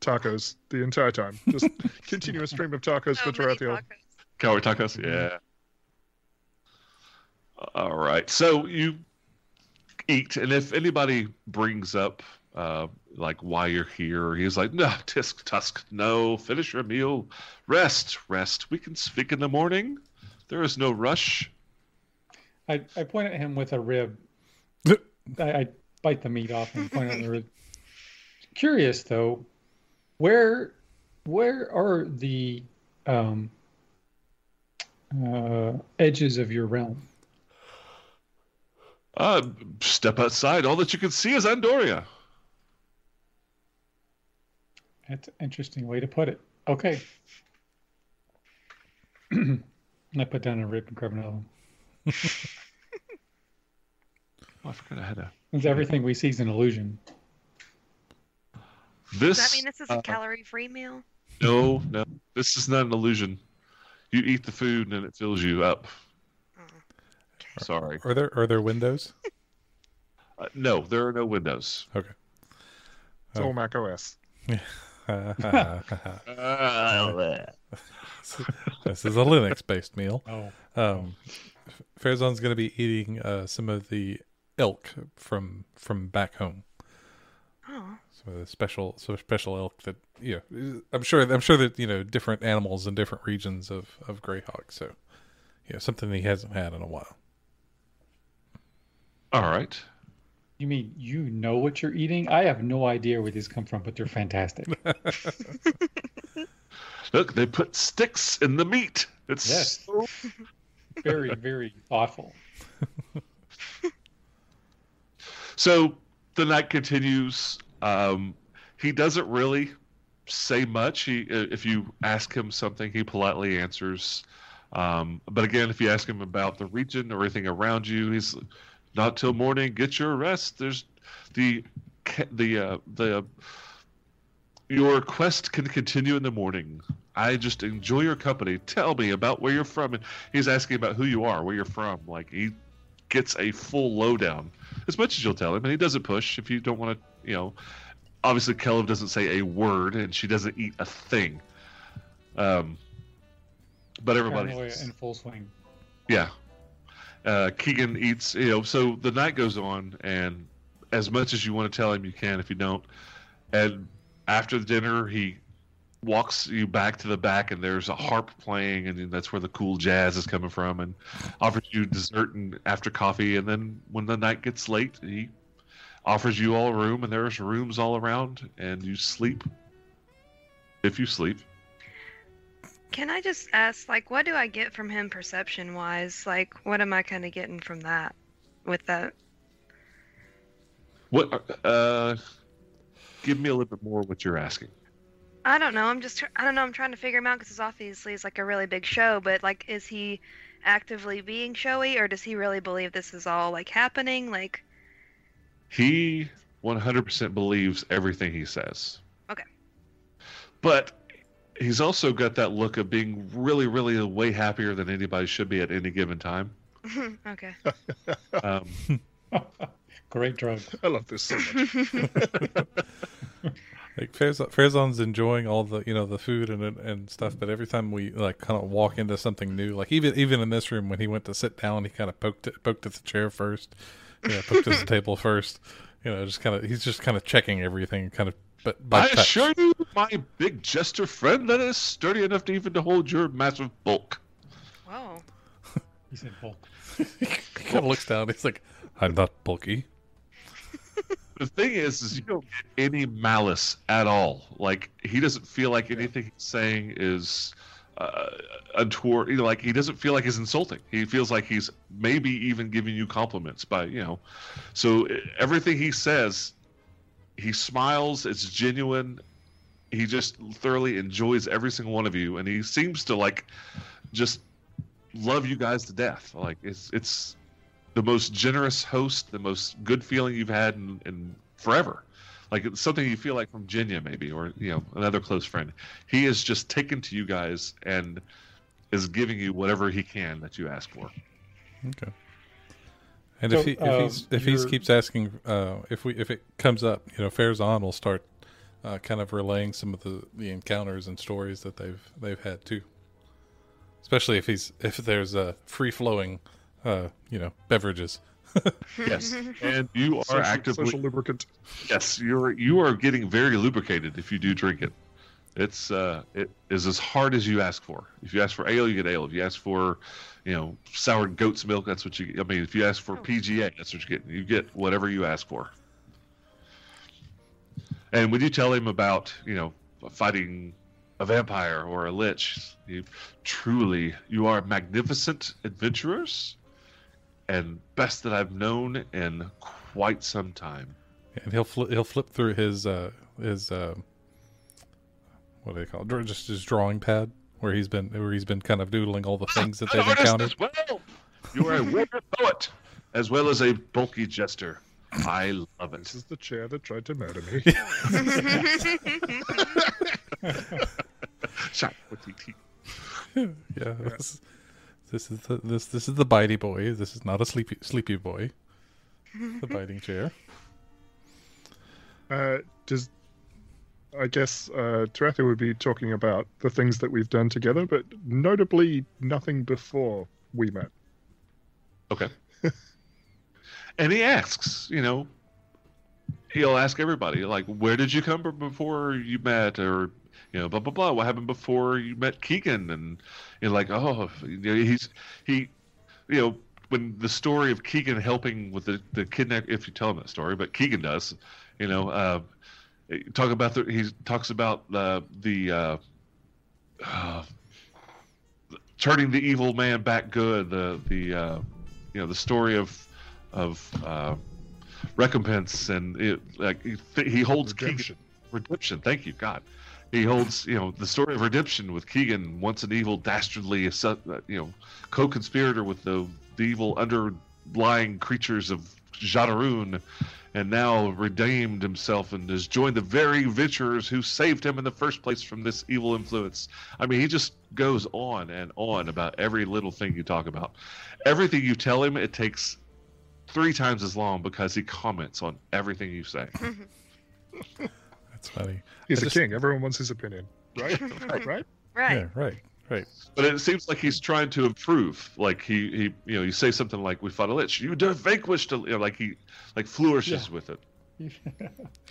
tacos the entire time. Just continuous stream of tacos so for Tarathiel. Coward tacos, yeah. All right, so you eat, and if anybody brings up uh, like why you're here, he's like, no, tisk tusk, no, finish your meal, rest, rest. We can speak in the morning. There is no rush. I, I point at him with a rib. I, I bite the meat off and point at the rib. Curious though, where where are the um, uh, edges of your realm? Uh, step outside. All that you can see is Andoria. That's an interesting way to put it. Okay. I put down a rip and grab another one. Oh, I forgot I had a... Since everything we see is an illusion. This, Does that mean this is a uh, calorie-free meal? No, no. This is not an illusion. You eat the food and it fills you up. Mm, okay. Sorry. Are there are there windows? uh, no, there are no windows. Okay. It's all Mac O S. This is a Linux-based meal. Oh. Um, Farazon's going to be eating uh, some of the elk from from back home. Oh. Some of the special, so special elk that yeah, I'm sure I'm sure that you know different animals in different regions of of Greyhawk. So yeah, something he hasn't had in a while. All right. You mean you know what you're eating? I have no idea where these come from, but they're fantastic. Look, they put sticks in the meat. It's yes. so... very, very thoughtful. So the night continues. Um, he doesn't really say much. He, if you ask him something, he politely answers. Um, but again, if you ask him about the region or anything around you, he's... Not till morning. Get your rest. There's the the uh, the your quest can continue in the morning. I just enjoy your company. Tell me about where you're from. And he's asking about who you are, where you're from. Like he gets a full lowdown as much as you'll tell him, and he doesn't push if you don't want to. You know, obviously Kelev doesn't say a word, and she doesn't eat a thing. Um, but everybody in full swing. Yeah. Uh, Keegan eats, you know, so the night goes on, and as much as you want to tell him, you can if you don't. And after dinner, he walks you back to the back, and there's a harp playing, and that's where the cool jazz is coming from, and offers you dessert and after coffee. And then when the night gets late, he offers you all a room, and there's rooms all around, and you sleep. If you sleep. Can I just ask, like, what do I get from him perception-wise? Like, what am I kind of getting from that, with that? What, uh, give me a little bit more what you're asking. I don't know, I'm just, I don't know, I'm trying to figure him out, because it's obviously it's like a really big show, but, like, is he actively being showy, or does he really believe this is all, like, happening? Like, he one hundred percent believes everything he says. Okay. But... he's also got that look of being really, really way happier than anybody should be at any given time. Okay. Um, Great drug. I love this so much. Like Farazon's enjoying all the, you know, the food and and stuff, but every time we like kind of walk into something new, like even even in this room when he went to sit down, he kind of poked it, poked at the chair first, yeah, you know, poked at the table first. You know, just kind of he's just kind of checking everything, kind of. But by I touch. assure you, my big jester friend, that is sturdy enough to even to hold your massive bulk. Wow. He said bulk. He kind of looks down. He's like, I'm not bulky. The thing is, is you don't get any malice at all. Like, he doesn't feel like yeah. anything he's saying is uh, untoward. You know, like, he doesn't feel like he's insulting. He feels like he's maybe even giving you compliments by, you know. So everything he says... he smiles, it's genuine, he just thoroughly enjoys every single one of you, and he seems to, like, just love you guys to death. Like, it's it's the most generous host, the most good feeling you've had in, in forever. Like, it's something you feel like from Jinya, maybe, or, you know, another close friend. He is just taken to you guys and is giving you whatever he can that you ask for. Okay. And so, if he if, um, he's, if he keeps asking, uh, if we if it comes up, you know, Farazon will start uh, kind of relaying some of the, the encounters and stories that they've they've had too. Especially if he's if there's a uh, free flowing, uh, you know, beverages. Yes, and you are social, actively social lubricant. Yes, you're you are getting very lubricated if you do drink it. It's uh, it is as hard as you ask for. If you ask for ale, you get ale. If you ask for, you know, sour goat's milk, that's what you get. I mean, if you ask for P G A, that's what you get. You get whatever you ask for. And when you tell him about, you know, fighting a vampire or a lich, you truly, you are magnificent adventurers, and best that I've known in quite some time. And he'll fl he'll flip through his uh, his uh, what do they call it? Just his drawing pad where he's been where he's been kind of doodling all the things that they've encountered. As well. You are a warrior poet as well as a bulky jester. I love it. This is the chair that tried to murder me. Yeah. This, this is the this this is the bitey boy. This is not a sleepy sleepy boy. The biting chair. Uh, does I guess uh, Tarathiel would be talking about the things that we've done together, but notably nothing before we met. Okay. And he asks, you know, he'll ask everybody, like, where did you come from before you met, or, you know, blah, blah, blah, what happened before you met Keegan? And you're like, oh, he's, he, you know, when the story of Keegan helping with the, the kidnap, if you tell him that story, but Keegan does, you know, uh, talk about, the, he talks about uh, the, uh, uh, turning the evil man back good, the, the uh, you know, the story of, of uh, recompense, and it, like he, he holds redemption. Keegan redemption. Thank you, God. He holds, you know, the story of redemption with Keegan, once an evil, dastardly, you know, co-conspirator with the, the evil underlying creatures of Jadarun, and now redeemed himself and has joined the very venturers who saved him in the first place from this evil influence. I mean, he just goes on and on about every little thing you talk about. Everything you tell him, it takes three times as long because he comments on everything you say. That's funny. He's I a just... king. Everyone wants his opinion, right? right, right, right, yeah, right, right. But it seems like he's trying to improve. Like he, he, you know, you say something like, "We fought a lich. You vanquished a," you know, like he, like flourishes yeah. with it.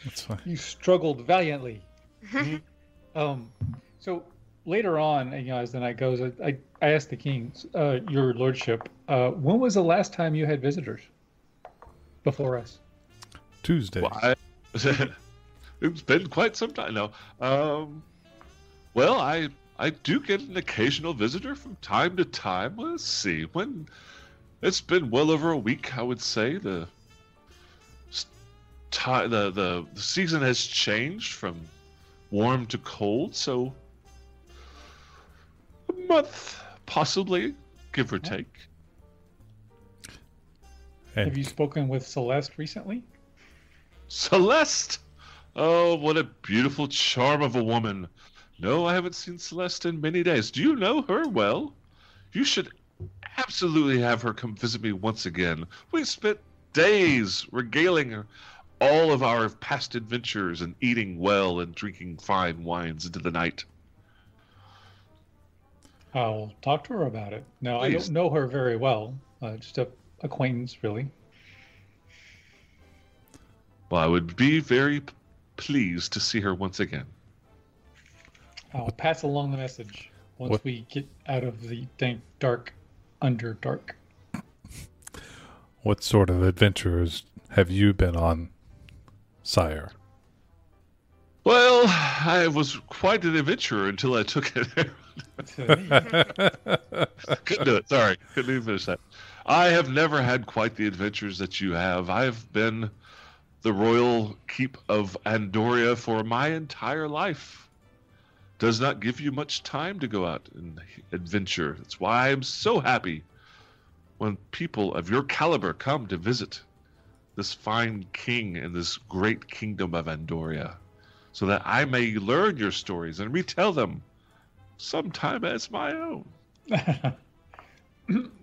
That's funny. You struggled valiantly. Mm-hmm. um, so later on, you know, as the night goes, I, I asked the king, uh, "Your lordship, uh, when was the last time you had visitors?" Before us, Tuesday. Well, I, it's been quite some time now. Um, well, I I do get an occasional visitor from time to time. Let's see, when it's been well over a week, I would say the the the, the season has changed from warm to cold, so a month possibly, give or take. And have you spoken with Celeste recently? Celeste? Oh, what a beautiful charm of a woman. No, I haven't seen Celeste in many days. Do you know her well? You should absolutely have her come visit me once again. We spent days regaling her all of our past adventures and eating well and drinking fine wines into the night. I'll talk to her about it. Now, please. I don't know her very well. Uh, just a acquaintance, really. Well, I would be very p pleased to see her once again. I'll pass along the message once what? we get out of the dank, dark, underdark. What sort of adventures have you been on, sire? Well, I was quite an adventurer until I took it. Couldn't do it. Sorry. Couldn't even finish that. I have never had quite the adventures that you have. I've been the royal keep of Andoria for my entire life. Does not give you much time to go out and adventure. That's why I'm so happy when people of your caliber come to visit this fine king in this great kingdom of Andoria, so that I may learn your stories and retell them sometime as my own.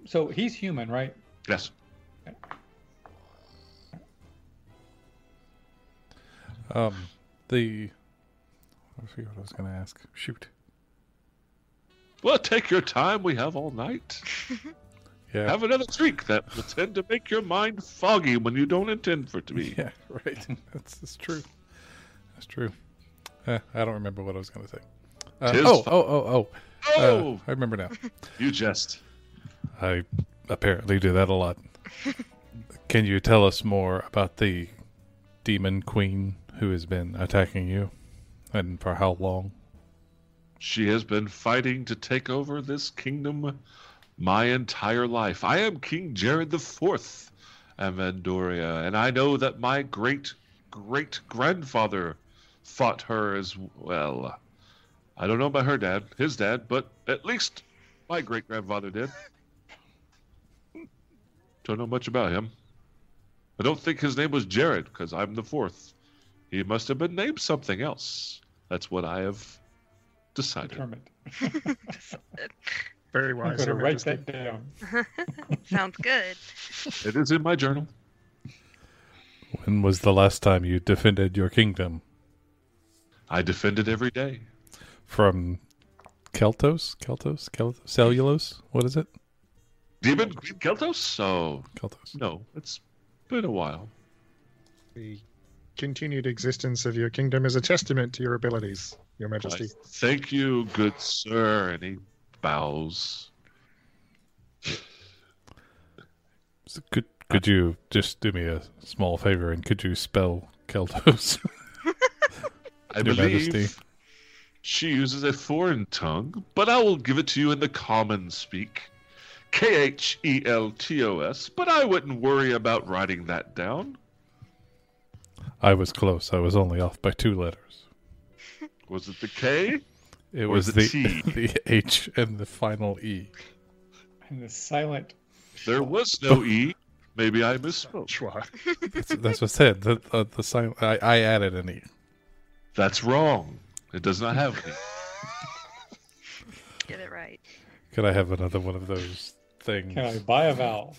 So he's human, right? Yes. Um, the I forget what I was going to ask. Shoot. Well, take your time. We have all night. Yeah. Have another drink that will tend to make your mind foggy when you don't intend for it to be. Yeah, right. That's, that's true. That's true. Uh, I don't remember what I was going to say. Uh, oh, oh, oh, oh, oh! Uh, I remember now. You jest. I apparently do that a lot. Can you tell us more about the demon queen who has been attacking you, and for how long? She has been fighting to take over this kingdom my entire life. I am King Jared the Fourth of Andoria, and I know that my great-great-grandfather fought her as well. I don't know about her dad, his dad, but at least my great-grandfather did. Don't know much about him. I don't think his name was Jared, because I'm the fourth. He must have been named something else. That's what I have decided. Determined. Very wise. I'm going to write that down. Sounds good. It is in my journal. When was the last time you defended your kingdom? I defend it every day. From Kheltos? Kheltos? Kheltos? Cellulose? What is it? Demon Kheltos? Oh, Kheltos. No, it's been a while. The continued existence of your kingdom is a testament to your abilities, Your Majesty. I, thank you, good sir. And he bows. So could could you just do me a small favor, and could you spell Kheltos? I Your believe Majesty? She uses a foreign tongue, but I will give it to you in the common speak. K H E L T O S, but I wouldn't worry about writing that down. I was close. I was only off by two letters. Was it the K? It was the, the, the H and the final E. And the silent... There was no E. Maybe I misspoke. that's, that's what I said. The, uh, the silent, I, I added an E. That's wrong. It does not have an E. Get it right. Could I have another one of those things? Can I buy a vowel?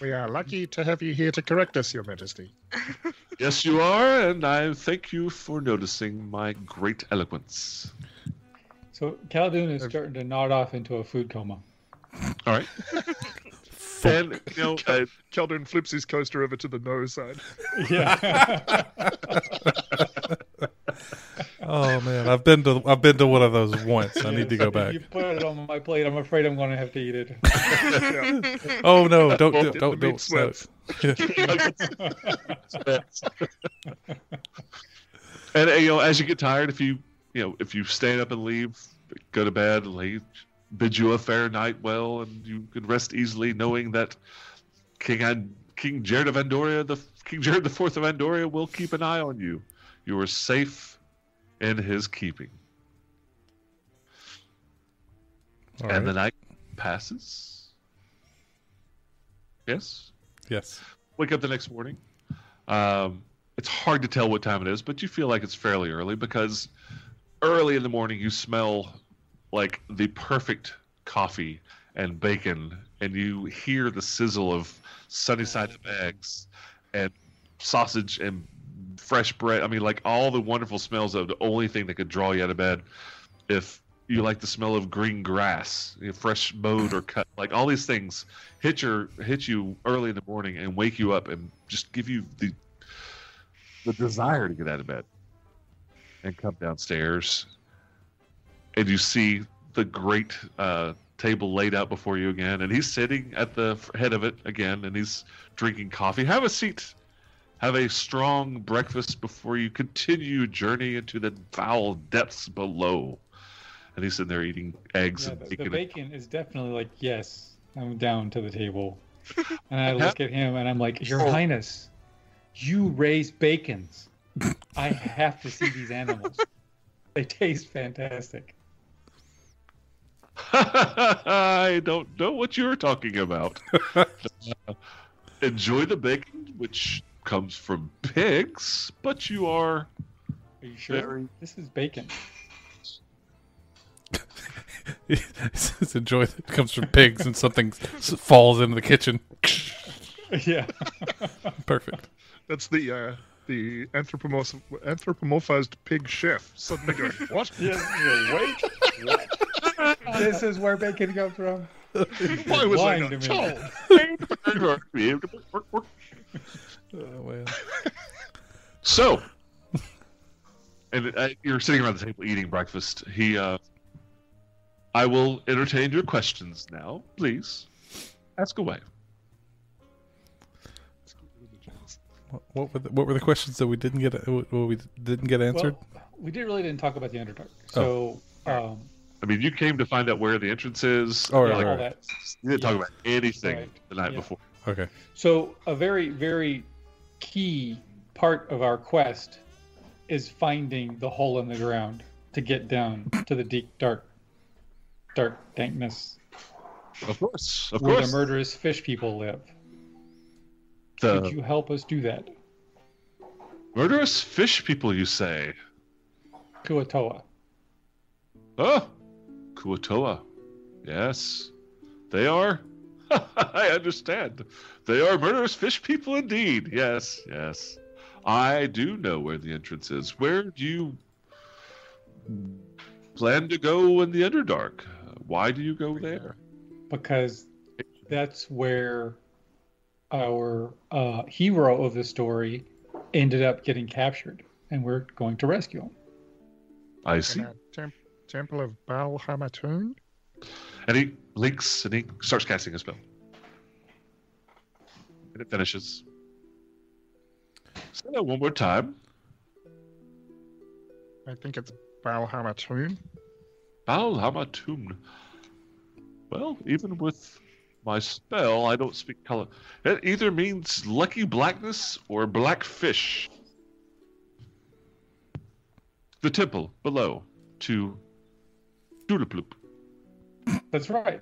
We are lucky to have you here to correct us, Your Majesty. Yes, you are, and I thank you for noticing my great eloquence. So, Khaldun is starting to nod off into a food coma. All right. And, you know, Khaldun Khaldun flips his coaster over to the no side. Yeah. Oh man, I've been to I've been to one of those once. I yeah, need to go back. You put it on my plate. I'm afraid I'm going to have to eat it. Yeah. Oh no! Don't do, don't don't sweat. Yeah. And you know, as you get tired, if you you know if you stand up and leave, go to bed, leave, bid you a fair night, well, and you can rest easily, knowing that King and King Jared of Andoria, the King Jared the Fourth of Andoria, will keep an eye on you. You are safe in his keeping. All and right. The night passes. Yes? Yes. Wake up the next morning. Um, it's hard to tell what time it is, but you feel like it's fairly early, because early in the morning you smell like the perfect coffee and bacon, and you hear the sizzle of sunny side up eggs and sausage and fresh bread. I mean, like, all the wonderful smells of the only thing that could draw you out of bed. If you like the smell of green grass, you know, fresh mowed or cut, like all these things hit your hit you early in the morning and wake you up and just give you the the desire to get out of bed and come downstairs. And you see the great uh, table laid out before you again, and he's sitting at the head of it again, and he's drinking coffee. Have a seat. Have a strong breakfast before you continue your journey into the foul depths below. And he's in there eating eggs. Yeah, and bacon. The bacon and... is definitely like, yes, I'm down to the table. And I look at him and I'm like, Your oh. Highness, you raise bacons. I have to see these animals. They taste fantastic. I don't know what you're talking about. Enjoy the bacon, which... comes from pigs, but you are. Are you sure? Very... This is bacon. It says enjoy that comes from pigs, and something falls into the kitchen. Yeah, perfect. That's the uh, the anthropomorph- anthropomorphized pig chef. Suddenly going, what? Yeah, yeah, wait, what? This is where bacon comes from. Why was I not told? Oh, well. So, and uh, you're sitting around the table eating breakfast. He, uh, I will entertain your questions now, please. Ask away. What were the, what were the questions that we didn't get? Well, we didn't get answered. Well, we didn't really didn't talk about the Underdark. So, oh. um, I mean, you came to find out where the entrance is. Oh, right, like, all that. You didn't yeah. talk about anything right. the night yeah. before. Okay. So a very, very key part of our quest is finding the hole in the ground to get down to the deep, dark, dark dankness. Of course, of where course. Where the murderous fish people live. The... Could you help us do that? Murderous fish people, you say? Kuatoa. Oh, Kuatoa. Yes, they are. I understand. They are murderous fish people indeed. Yes, yes. I do know where the entrance is. Where do you plan to go in the Underdark? Why do you go there? Because that's where our uh, hero of the story ended up getting captured, and we're going to rescue him. I see. Tem- Temple of Balhamatun? And he blinks, and he starts casting a spell. And it finishes. Say that one more time. I think it's Balhamatun. Balhamatun. Well, even with my spell, I don't speak color. It either means lucky blackness or black fish. The temple below to Doodleploop. That's right.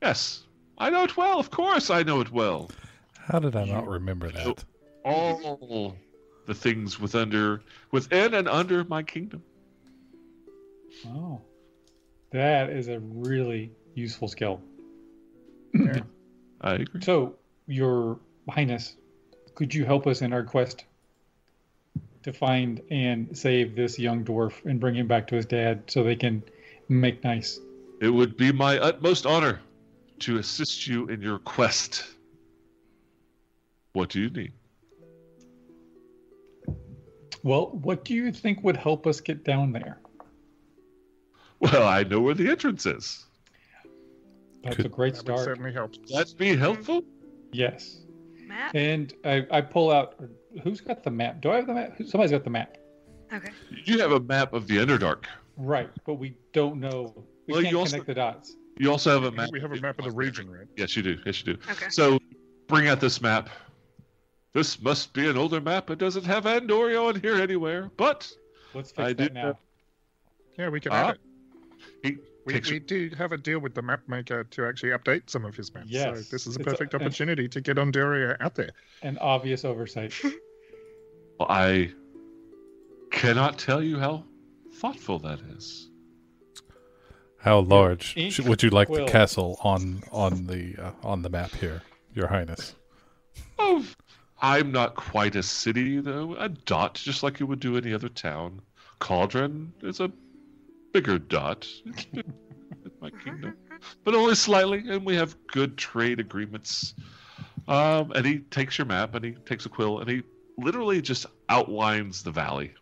Yes. I know it well. Of course I know it well. How did I not remember that? So all the things with under, within and under my kingdom. Oh. That is a really... useful skill. Yeah, I agree. So, Your Highness, could you help us in our quest to find and save this young dwarf and bring him back to his dad so they can make nice? It would be my utmost honor to assist you in your quest. What do you need? Well, what do you think would help us get down there? Well, I know where the entrance is. That's Could, a great start. That certainly helps. That'd be helpful? Yes. Map? And I, I pull out... Who's got the map? Do I have the map? Somebody's got the map. Okay. You have a map of the Underdark. Right, but we don't know... We well, can't you also, connect the dots. You also have a map... We have a map of the region, right? Yes, you do. Yes, you do. Okay. So, bring out this map. This must be an older map. It doesn't have Andoria on here anywhere, but... Let's fix I that do now. Have... Yeah, we can ah. add it. He, We, we do have a deal with the map maker to actually update some of his maps. Yes. So this is a perfect a, opportunity and, to get Andoria out there. An obvious oversight. Well, I cannot tell you how thoughtful that is. How large Each would you like will. the castle on on the uh, on the map here, Your Highness? Oh, I'm not quite a city though. A dot, just like you would do any other town. Cauldron is a bigger dot in my kingdom, but only slightly, and we have good trade agreements. Um, and he takes your map, and he takes a quill, and he literally just outlines the valley,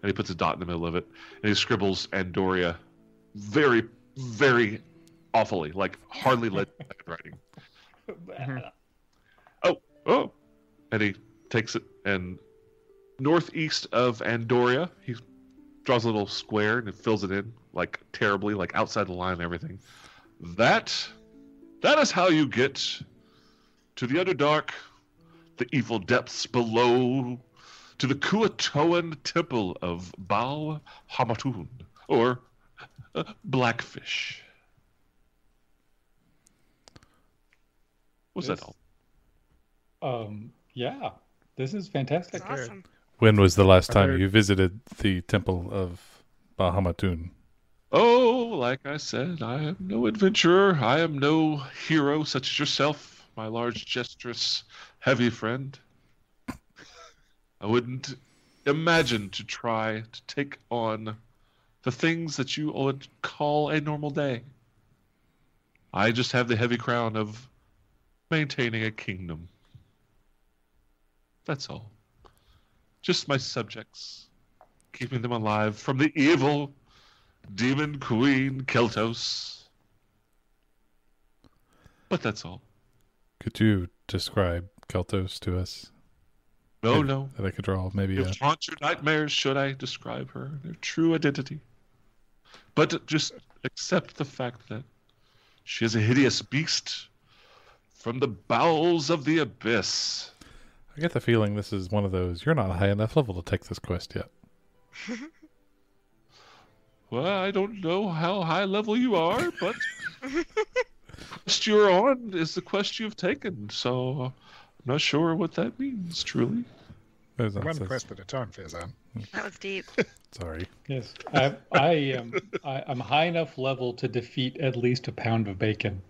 and he puts a dot in the middle of it, and he scribbles Andoria very, very awfully, like hardly legible writing. oh, oh, and he takes it, and northeast of Andoria, he's draws a little square and it fills it in like terribly, like outside the line and everything. That, that is how you get to the Underdark, the evil depths below, to the Kuatoan temple of Baal Hamatun, or uh, Blackfish. Was that all? Um, yeah, this is fantastic. That's awesome. When was the last time you visited the temple of Balhamatun? Oh, like I said, I am no adventurer. I am no hero such as yourself, my large, gesturous, heavy friend. I wouldn't imagine to try to take on the things that you would call a normal day. I just have the heavy crown of maintaining a kingdom. That's all. Just my subjects, keeping them alive from the evil demon queen Kheltos. But that's all. Could you describe Kheltos to us? No, maybe, no. That I could draw maybe. If haunt your nightmares, should I describe her, their true identity? But just accept the fact that she is a hideous beast from the bowels of the abyss. I get the feeling this is one of those, you're not high enough level to take this quest yet. Well, I don't know how high level you are, but the quest you're on is the quest you've taken, so I'm not sure what that means, truly. One quest at a time, Farazon. That was deep. Sorry. Yes, I, I am. I, I'm high enough level to defeat at least a pound of bacon.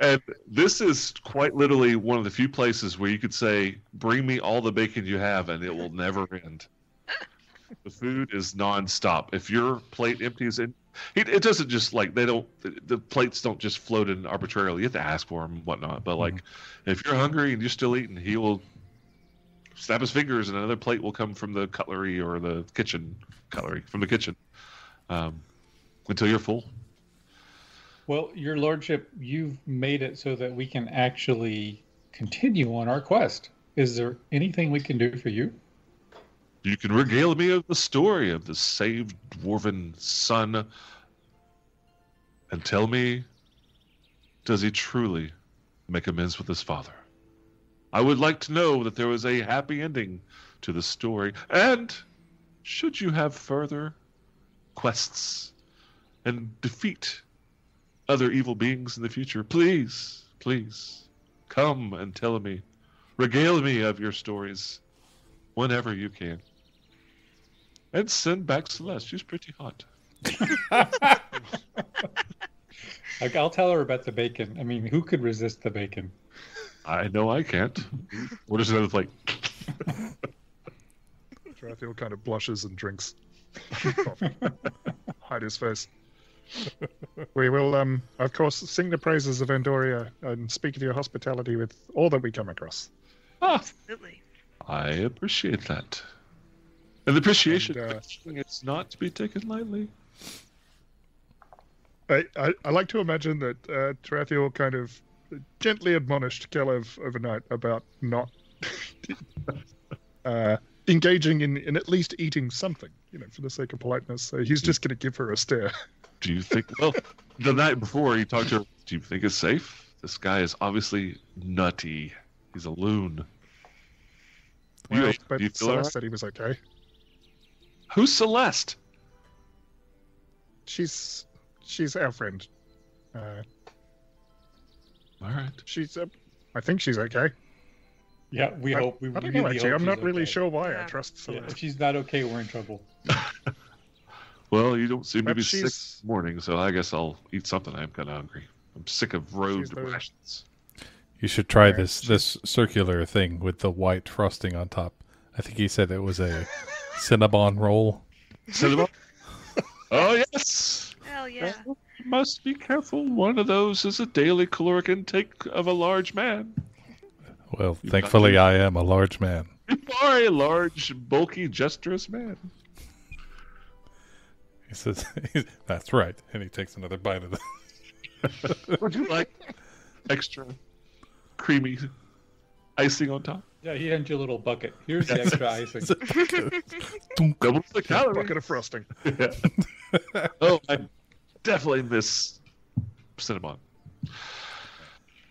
And this is quite literally one of the few places where you could say, "Bring me all the bacon you have," and it will never end. The food is nonstop. If your plate empties, in, it, it doesn't just like they don't. The plates don't just float in arbitrarily. You have to ask for them and whatnot. But like, mm-hmm. if you're hungry and you're still eating, he will. Snap his fingers, and another plate will come from the cutlery or the kitchen cutlery from the kitchen um, until you're full. Well, Your Lordship, you've made it so that we can actually continue on our quest. Is there anything we can do for you? You can regale me of the story of the saved dwarven son, and tell me, does he truly make amends with his father? I would like to know that there was a happy ending to the story. And should you have further quests and defeat other evil beings in the future, please, please come and tell me, regale me of your stories whenever you can. And send back Celeste. She's pretty hot. Like, I'll tell her about the bacon. I mean, who could resist the bacon? I know I can't. What is another plate? Tarathiel kind of blushes and drinks coffee. Hide his face. We will, um, of course, sing the praises of Andoria and speak of your hospitality with all that we come across. Ah, absolutely. I appreciate that. And the appreciation is uh, not to be taken lightly. I, I, I like to imagine that uh, Tarathiel kind of gently admonished Kelev overnight about not uh, engaging in, in at least eating something, you know, for the sake of politeness. So he's just going to give her a stare. Do you think, well, the night before he talked to her, do you think it's safe? This guy is obviously nutty. He's a loon. Well, you, but you Celeste right? said he was okay. Who's Celeste? She's, she's our friend. Uh, All right. She's. Uh, I think she's okay. Yeah, we I, hope. We I don't really know, actually. I'm not really okay. sure why yeah. I trust Celeste. Yeah, if she's not okay, we're in trouble. Well, you don't seem but to be she's... sick this morning, so I guess I'll eat something. I'm kind of hungry. I'm sick of road rations. You should try right. this this circular thing with the white frosting on top. I think he said it was a Cinnabon roll. Cinnabon? Oh, yes! Hell yeah. Oh. Must be careful. One of those is a daily caloric intake of a large man. Well, You're thankfully I am a large man. You are a large, bulky, gesturous man. He says, that's right. And he takes another bite of that. Would you like extra creamy icing on top? Yeah, he hands you a little bucket. Here's the extra icing. Double the calorie. Bucket of frosting. Yeah. Oh, I definitely miss Cinnabon.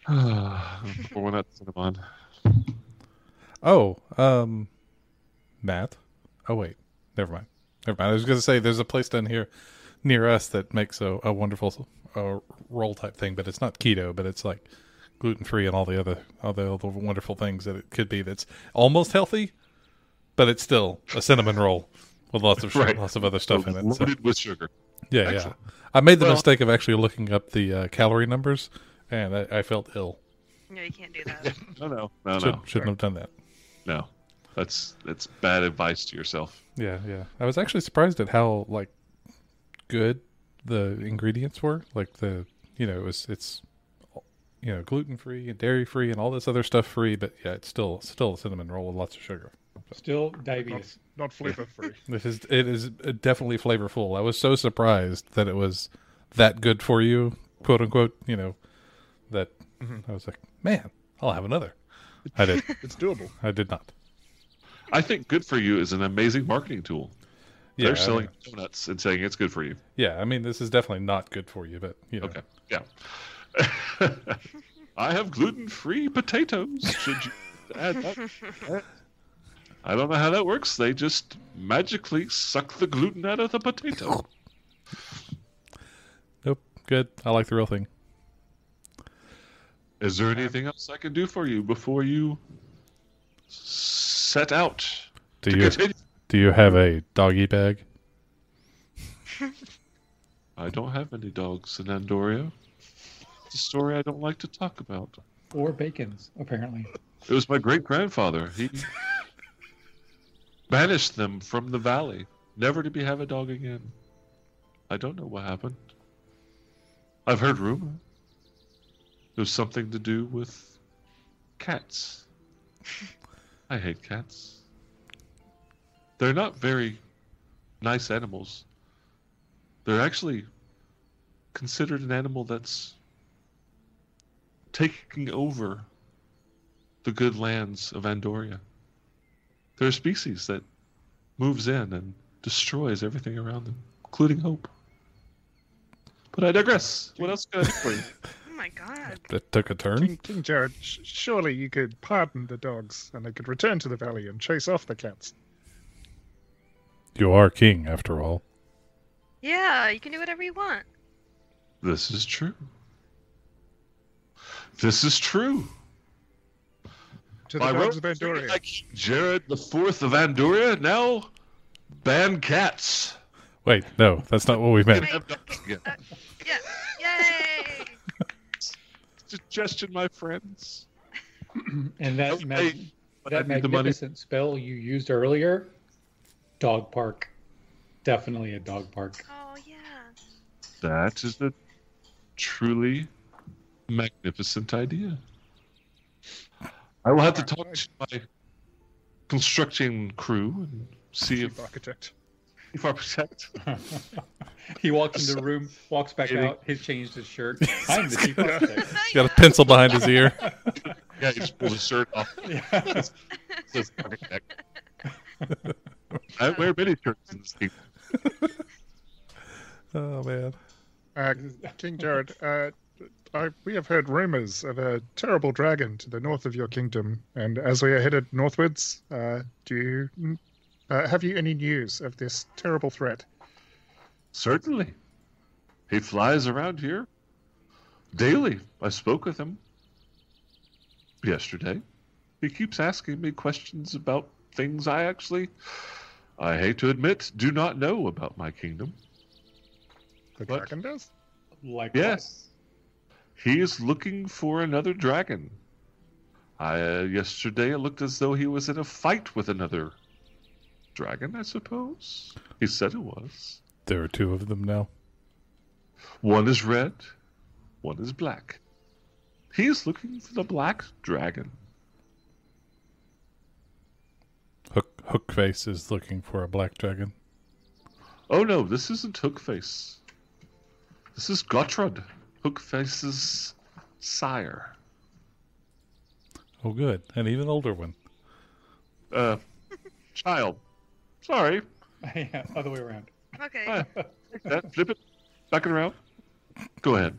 Before we're not Cinnabon. Oh, um, Matt. Oh, wait. Never mind. Never mind. I was going to say there's a place down here near us that makes a, a wonderful uh, roll type thing, but it's not keto, but it's like gluten-free and all the other all the, all the wonderful things that it could be that's almost healthy, but it's still a cinnamon roll with lots of sugar, right. lots of other stuff so in it. Loaded so. with sugar. Yeah, Excellent. yeah. I made the well, mistake of actually looking up the uh, calorie numbers, and I, I felt ill. No, you can't do that. no, no, no, Should, no. Shouldn't sure. have done that. No, that's that's bad advice to yourself. Yeah, yeah. I was actually surprised at how like good the ingredients were. Like the you know it was it's you know gluten free and dairy free and all this other stuff free, but yeah, it's still still a cinnamon roll with lots of sugar. Still diabetes. Not, not flavor free. It is it is definitely flavorful. I was so surprised that it was that good for you, quote unquote, you know, that mm-hmm. I was like, man, I'll have another. I did. It's doable. I did not. I think good for you is an amazing marketing tool. Yeah, they're selling donuts and saying it's good for you. Yeah, I mean, this is definitely not good for you, but, you know. Okay, yeah. I have gluten-free potatoes. Should you add that? I don't know how that works. They just magically suck the gluten out of the potato. Nope, good. I like the real thing. Is there anything else I can do for you before you set out do to you, continue? Do you have a doggy bag? I don't have any dogs in Andoria. It's a story I don't like to talk about. Or bacons, apparently. It was my great-grandfather. He banished them from the valley, never to be have a dog again. I don't know what happened. I've heard rumor. There's something to do with cats. I hate cats. They're not very nice animals. They're actually considered an animal that's taking over the good lands of Andoria. They're a species that moves in and destroys everything around them, including hope. But I digress. What else can I do for you? Oh my god. That took a turn? King, King Jared, sh surely you could pardon the dogs and they could return to the valley and chase off the cats. You are king, after all. Yeah, you can do whatever you want. This is true. This is true. To the My dogs of Andoria. Like Jared the Fourth of Andoria now ban cats. Wait, no, that's not what we meant. uh, yeah, yay! Suggestion, my friends. And that, mag hey, that magnificent spell you used earlier, dog park, definitely a dog park. Oh yeah. That is a truly magnificent idea. I will have to talk to my construction crew and see if architect. If architect. He walks into the room, walks back Kidding. out. He's changed his shirt. I'm the chief architect. He's got a pencil behind his ear. Yeah, he just pulled his shirt off. Yeah. Says architect. I wear many shirts in this team. Oh man, uh, King Jared. Uh, I, we have heard rumors of a terrible dragon to the north of your kingdom, and as we are headed northwards, uh, do you, uh, have you any news of this terrible threat? Certainly. He flies around here daily. I spoke with him yesterday. He keeps asking me questions about things I actually, I hate to admit, do not know about my kingdom. The but, dragon does? Like yes. What? He is looking for another dragon. I, uh, yesterday it looked as though he was in a fight with another dragon, I suppose. He said it was. There are two of them now. One is red, one is black. He is looking for the black dragon. Hook, Hookface is looking for a black dragon. Oh no, this isn't Hookface. This is Gotrod. Hookface's sire. Oh, good. An even older one. Uh, child. Sorry. Yeah, other way around. Okay. Uh, take that, flip it. Back it around. Go ahead.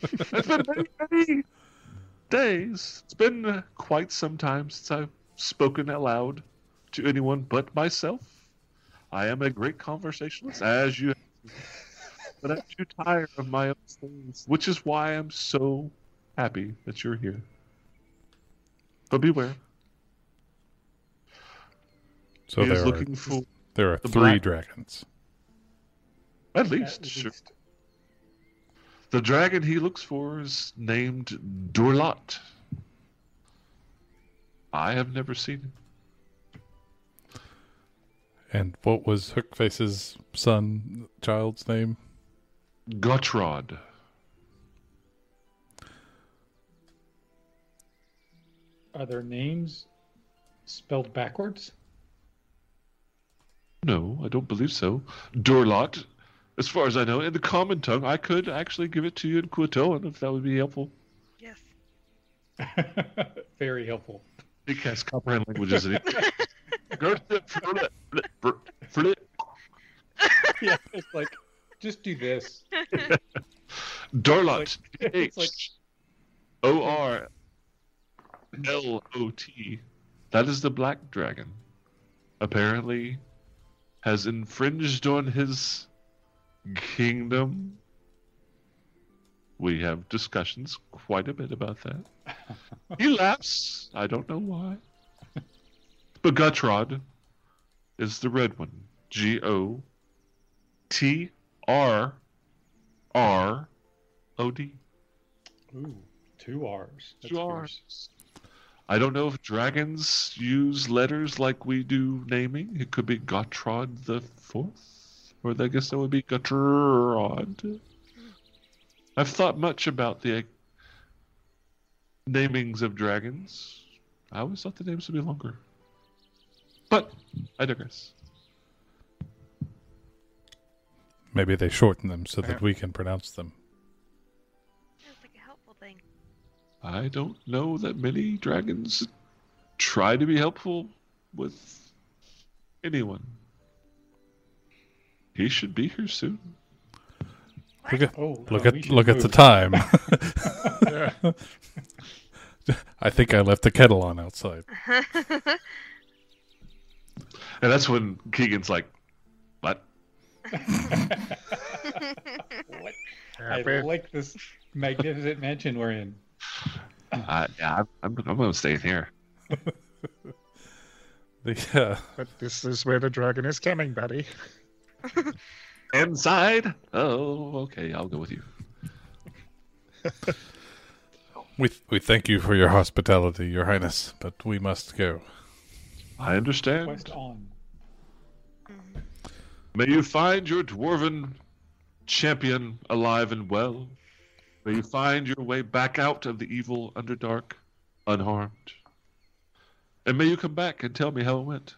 It's been many, many days. It's been uh, quite some time since I've spoken aloud to anyone but myself. I am a great conversationalist, as you have. But I'm too tired of my own things, which is why I'm so happy that you're here. But beware. So there are, looking for there are the three black. dragons. At least, At least. Sure. The dragon he looks for is named Dorlot. I have never seen him. And what was Hookface's son, child's name? Gotrod. Are their names spelled backwards? No, I don't believe so. Dorlot, as far as I know, in the common tongue, I could actually give it to you in Kuatoa if that would be helpful. Yes. Very helpful. He casts comprehend languages in it. Yeah, it's like, just do this. Dorlot. H O R L O T. That is the black dragon. Apparently has infringed on his kingdom. We have discussions quite a bit about that. He laughs. I don't know why. But Gotrod is the red one. G O T R R O D. Ooh, two R's. That's two R's. I don't know if dragons use letters like we do naming. It could be Gotrod the Fourth, or I guess that would be Gotrod. I've thought much about the namings of dragons. I always thought the names would be longer. But I digress. Maybe they shorten them so that we can pronounce them. Sounds like a helpful thing. I don't know that many dragons try to be helpful with anyone. He should be here soon. Look at oh, look, no, at, look at the time. I think I left the kettle on outside. And that's when Keegan's like, what? What? I like this magnificent mansion we're in. Uh, yeah, I'm, I'm, I'm going to stay in here. the, uh... But this is where the dragon is coming, buddy. Inside? Oh, okay, I'll go with you. we, th we thank you for your hospitality, Your Highness, but we must go. I understand. Quest on. May you find your dwarven champion alive and well. May you find your way back out of the evil Underdark unharmed. And may you come back and tell me how it went.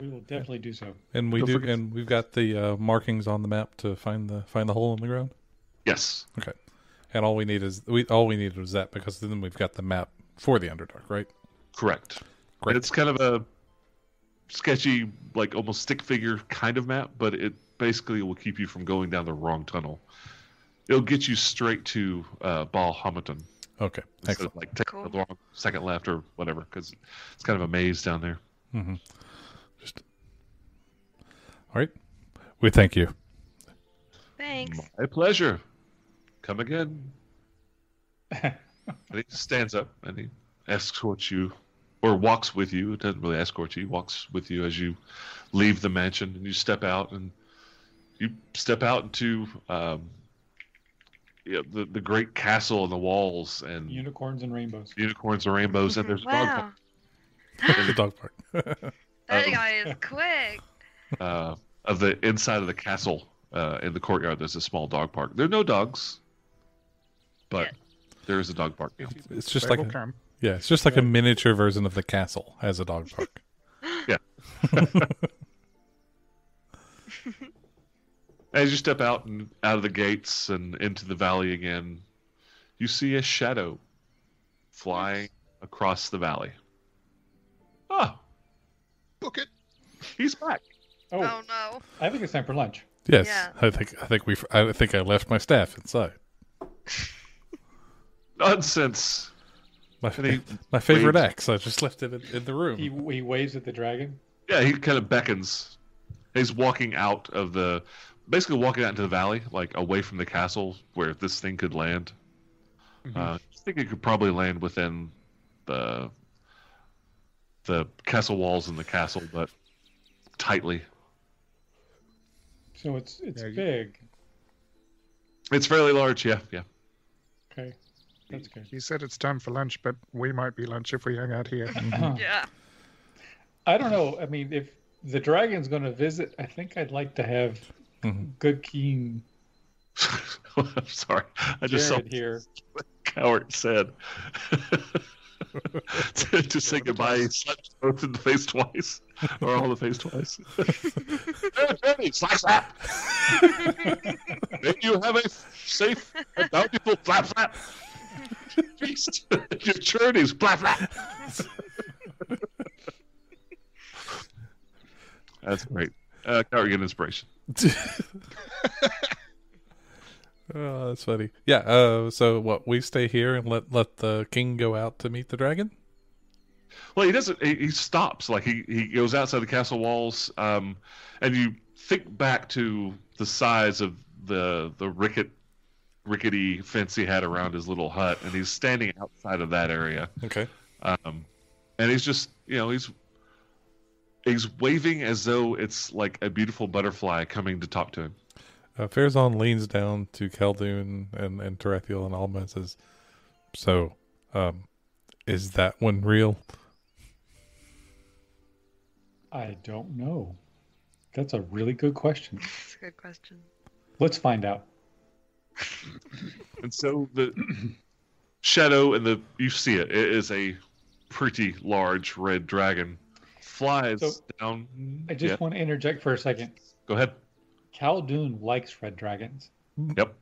We will definitely do so. And we Don't do, forget. And we've got the uh, markings on the map to find the find the hole in the ground. Yes. Okay. And all we need is we all we needed was that, because then we've got the map for the Underdark, right? Correct. Great. And it's kind of a sketchy, like almost stick figure kind of map, but it basically will keep you from going down the wrong tunnel. It'll get you straight to uh, Balhamatun. Okay. Excellent. Of, like take cool. the long second left or whatever, because it's kind of a maze down there. Mm-hmm. Just... All right. We thank you. Thanks. My pleasure. Come again. And he stands up and he escorts you, or walks with you. It doesn't really escort you. He walks with you as you leave the mansion and you step out and you step out into um, you know, the, the great castle and the walls and unicorns and rainbows. Unicorns and rainbows. And there's wow. a dog park. There's a dog park. That um, guy is quick. Uh, of the inside of the castle, uh, in the courtyard, there's a small dog park. There are no dogs, but yeah. there is a dog park. It's, it's just like a, yeah, it's just like yeah. a miniature version of the castle as a dog park. Yeah. As you step out and out of the gates and into the valley again, you see a shadow flying across the valley. Ah. Book it. He's back. Oh. Oh no! I think it's time for lunch. Yes, yeah. I think I think we I think I left my staff inside. Nonsense. My he, my favorite waves. axe. I just left it in, in the room. He, he waves at the dragon. Yeah, he kind of beckons. He's walking out of the, basically walking out into the valley, like away from the castle where this thing could land. Mm-hmm. uh, I think it could probably land within the. the castle walls in the castle, but tightly. So it's it's big. It's fairly large, yeah, yeah. Okay, that's good. You said it's time for lunch, but we might be lunch if we hang out here. Yeah. I don't know. I mean, if the dragon's going to visit, I think I'd like to have mm-hmm. good keen. I'm sorry. I Jared just saw here. What Cowart said. to, to say goodbye, slapped both in the face twice, or all the face twice. Slap slap. May you have a safe and bountiful flap flap. Feast your journeys, flap flap. That's great. Uh, can't get inspiration. Oh, that's funny. Yeah. Uh, so what? We stay here and let let the king go out to meet the dragon. Well, he doesn't. He, he stops. Like he, he goes outside the castle walls. Um, and you think back to the size of the the ricket, rickety fence he had around his little hut, and he's standing outside of that area. Okay. Um, and he's just, you know, he's he's waving as though it's like a beautiful butterfly coming to talk to him. Uh, Farazon leans down to Khaldun and, and Tarathiel and Alma and says, so, um, is that one real? I don't know. That's a really good question. That's a good question. Let's find out. And so the shadow and the, you see it, it is a pretty large red dragon. Flies so, down. I just yeah. want to interject for a second. Go ahead. Khaldun likes red dragons. Yep.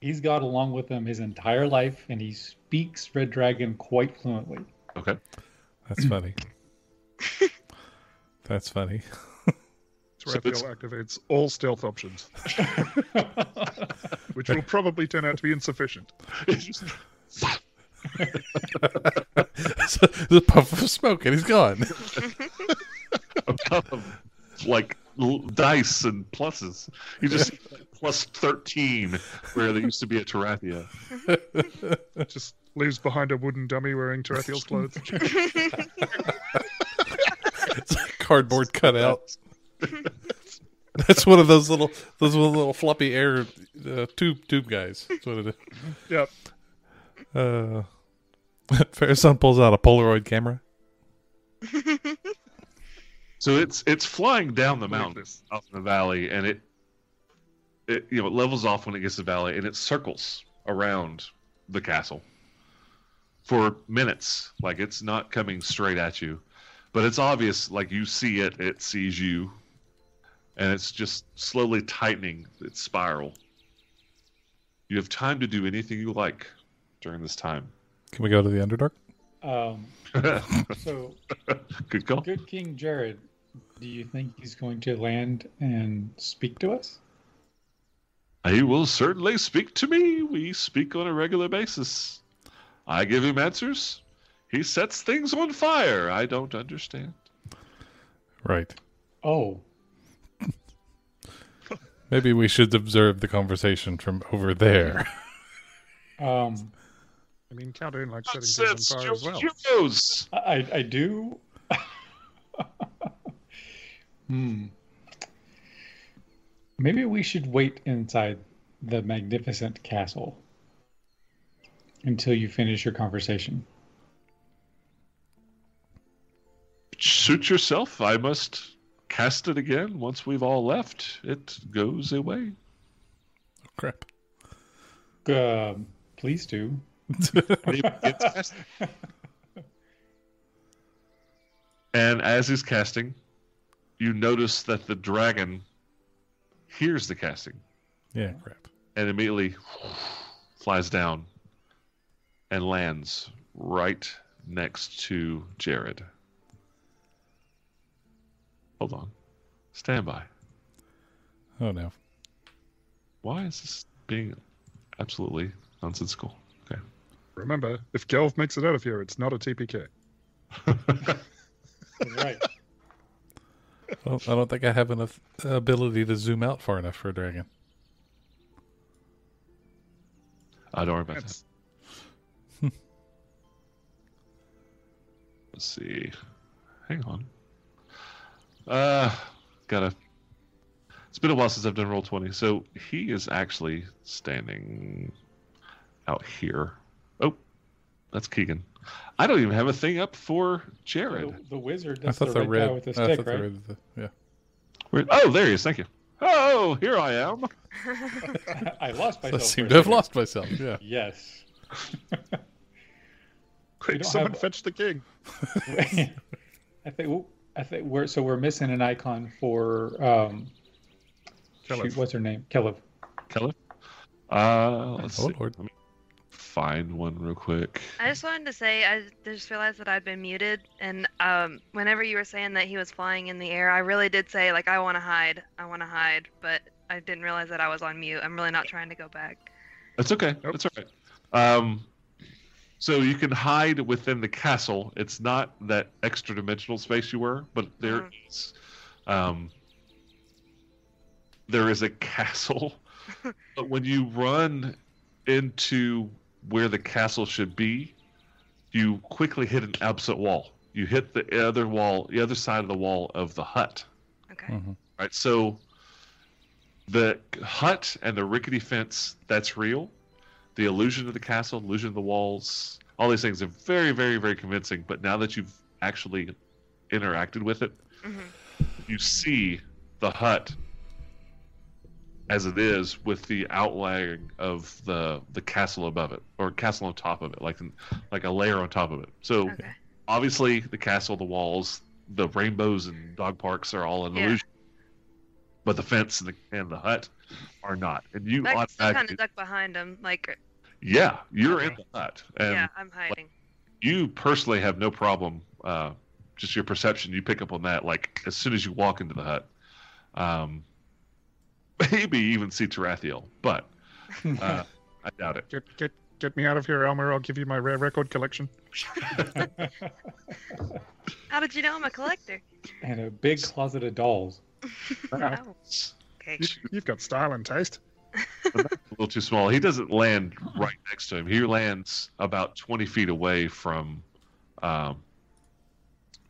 He's got along with them his entire life, and he speaks red dragon quite fluently. Okay. That's funny. That's funny. Tarathiel so activates all stealth options. Which will probably turn out to be insufficient. Just... so, the puff of smoke and he's gone. A puff of, like... dice and pluses. You just like, plus thirteen where there used to be a Tarathiel. Just leaves behind a wooden dummy wearing Tarathiel's clothes. It's a cardboard cutout. That's one of those little, those little floppy air uh, tube tube guys. That's what it is. Yep. Uh, Farazon pulls out a Polaroid camera. So it's it's flying down the mountain, up the valley, and it it you know it levels off when it gets to the valley, and it circles around the castle for minutes. Like it's not coming straight at you, but it's obvious. Like you see it, it sees you, and it's just slowly tightening its spiral. You have time to do anything you like during this time. Can we go to the Underdark? Um, so, good call. Good King Jared, do you think he's going to land and speak to us? He will certainly speak to me. We speak on a regular basis. I give him answers. He sets things on fire. I don't understand. Right. Oh. Maybe we should observe the conversation from over there. um... I mean, Khaldun likes setting things on fire as well. Heroes. I, I do. hmm. Maybe we should wait inside the magnificent castle until you finish your conversation. Suit yourself. I must cast it again. Once we've all left, it goes away. Oh, crap. Uh, please do. And as he's casting, you notice that the dragon hears the casting. Yeah, crap. And immediately flies down and lands right next to Jared. Hold on. Stand by. Oh no. Why is this being absolutely nonsensical? Remember, if Gelf makes it out of here, it's not a T P K. Right. Well, I don't think I have enough ability to zoom out far enough for a dragon. I don't worry about That's... that. Let's see. Hang on. Uh, gotta. It's been a while since I've done roll twenty, so he is actually standing out here. That's Keegan. I don't even have a thing up for Jared. The, the wizard. That's the red, red guy with the stick, right? The red, the, yeah. Where, oh, there he is. Thank you. Oh, here I am. I lost myself. I seem to have lost myself. Yeah. Yes. Quick, someone have... fetch the king. I think. I think we're so we're missing an icon for. Um, shoot, what's her name? Kelev. Kelev. Uh, let's oh see. Lord. find one real quick. I just wanted to say, I just realized that I'd been muted, and um, whenever you were saying that he was flying in the air, I really did say, like, I want to hide, I want to hide, but I didn't realize that I was on mute. I'm really not trying to go back. That's okay. Nope. That's all right. Um, so you can hide within the castle. It's not that extra-dimensional space you were, but there mm-hmm. is... Um, there is a castle, but when you run into where the castle should be, you quickly hit an opposite wall. You hit the other wall, the other side of the wall of the hut. Okay. Mm-hmm. Right. So the hut and the rickety fence, that's real. The illusion of the castle, illusion of the walls, all these things are very, very, very convincing. But now that you've actually interacted with it, mm-hmm. you see the hut as it is, with the outlying of the the castle above it, or castle on top of it, like like a layer on top of it. So okay. obviously the castle, the walls, the rainbows and dog parks are all an yeah. illusion, but the fence and the, and the hut are not. And you I automatically kind of duck behind them, like yeah, you're okay. in the hut. And yeah, I'm hiding. Like, you personally have no problem. Uh, just your perception, you pick up on that. Like as soon as you walk into the hut. Um, Maybe even see Tarathiel, but uh, I doubt it. Get, get, get me out of here, Elmer. I'll give you my rare record collection. How did you know I'm a collector? And a big closet of dolls. Wow. Oh, okay. you, you've got style and taste. Well, that's a little too small. He doesn't land right next to him. He lands about twenty feet away from, um,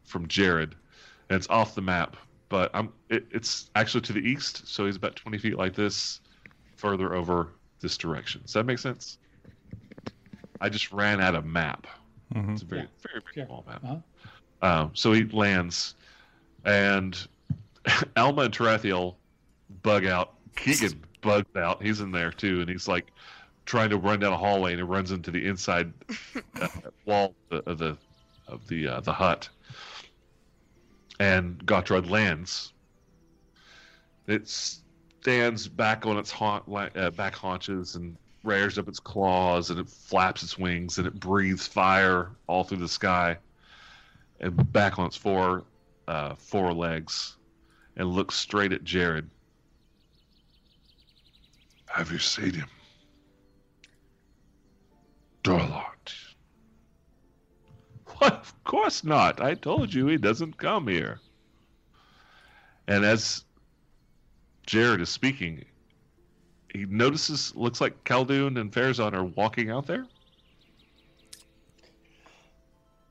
from Jared, and it's off the map. But I'm, it, it's actually to the east, so he's about twenty feet like this, further over this direction. Does that make sense? I just ran out of map. Mm-hmm. It's a very, yeah. very, very yeah. small map. Uh-huh. Um, so he lands, and Alma and Tarathiel bug out. Keegan bugs out. He's in there, too, and he's, like, trying to run down a hallway, and he runs into the inside uh, wall of the of the, uh, the hut. And Gotrod lands. It stands back on its haun- uh, back haunches and rears up its claws, and it flaps its wings, and it breathes fire all through the sky. And back on its four uh, four legs, and looks straight at Jared. Have you seen him, Dorlot? What? Of course not. I told you he doesn't come here. And as Jared is speaking, he notices, looks like Khaldun and Farazon are walking out there.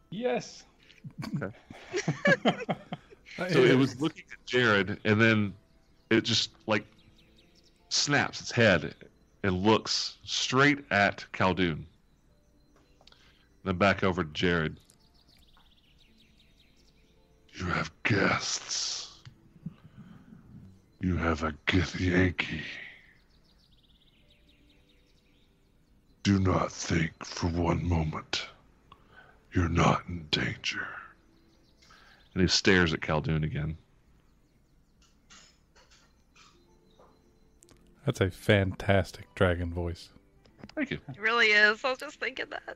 Yes. Okay. So it was looking at Jared, and then it just, like, snaps its head and looks straight at Khaldun. Then back over to Jared. You have guests. You have a Githyanki. Do not think for one moment you're not in danger. And he stares at Khaldun again. That's a fantastic dragon voice. Thank you. It really is. I was just thinking that.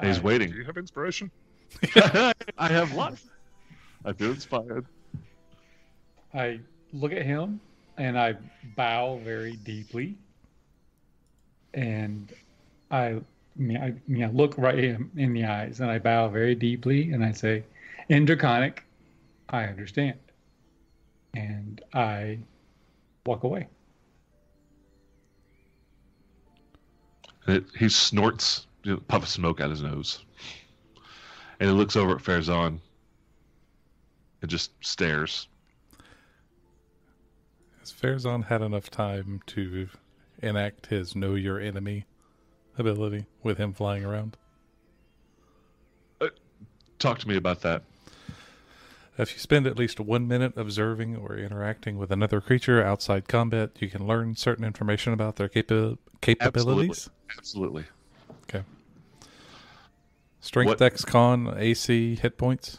And he's uh, waiting. Do you have inspiration? I have lots. I feel inspired. I look at him and I bow very deeply, and I, I mean, I, I, mean, I look right in, in the eyes, and I bow very deeply, and I say, "In Draconic, I understand," and I walk away. It, he snorts, a puff of smoke out his nose. And he looks over at Farazon and just stares. Has Farazon had enough time to enact his know your enemy ability with him flying around? Uh, talk to me about that. If you spend at least one minute observing or interacting with another creature outside combat, you can learn certain information about their capa- capabilities? Absolutely. Absolutely. Okay. Strength, what? Dex, con, A C, hit points.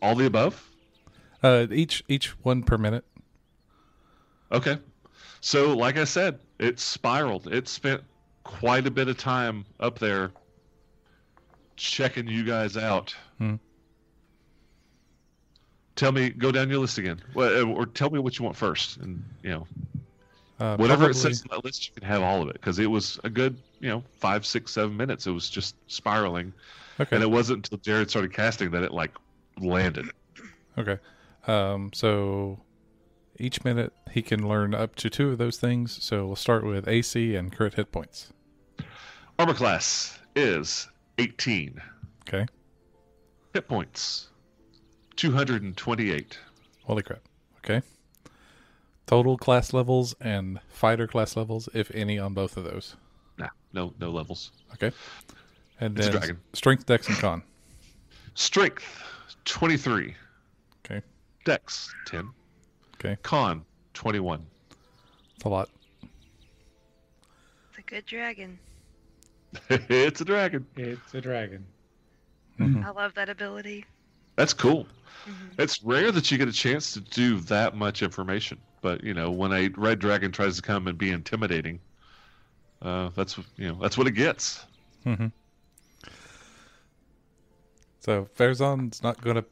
All the above? Uh, each each one per minute. Okay. So, like I said, it spiraled. It spent quite a bit of time up there checking you guys out. Hmm. Tell me, go down your list again, well, or tell me what you want first, and you know, uh, whatever probably... it says on that list, you can have all of it because it was a good, you know, five, six, seven minutes. It was just spiraling, okay. And it wasn't until Jared started casting that it like landed. Okay, um, so each minute he can learn up to two of those things. So we'll start with A C and current hit points. Armor class is eighteen. Okay. Hit points. two hundred twenty-eight. Holy crap. Okay. Total class levels and fighter class levels, if any, on both of those. Nah, no no levels. Okay. And it's then a dragon. Strength, dex, and con. Strength, twenty-three. Okay. Dex, ten. Okay. Con, twenty-one. That's a lot. It's a good dragon. It's a dragon. It's a dragon. Mm-hmm. I love that ability. That's cool. Mm-hmm. It's rare that you get a chance to do that much information. But, you know, when a red dragon tries to come and be intimidating, uh, that's, you know, that's what it gets. Mm-hmm. So Farazon's not going to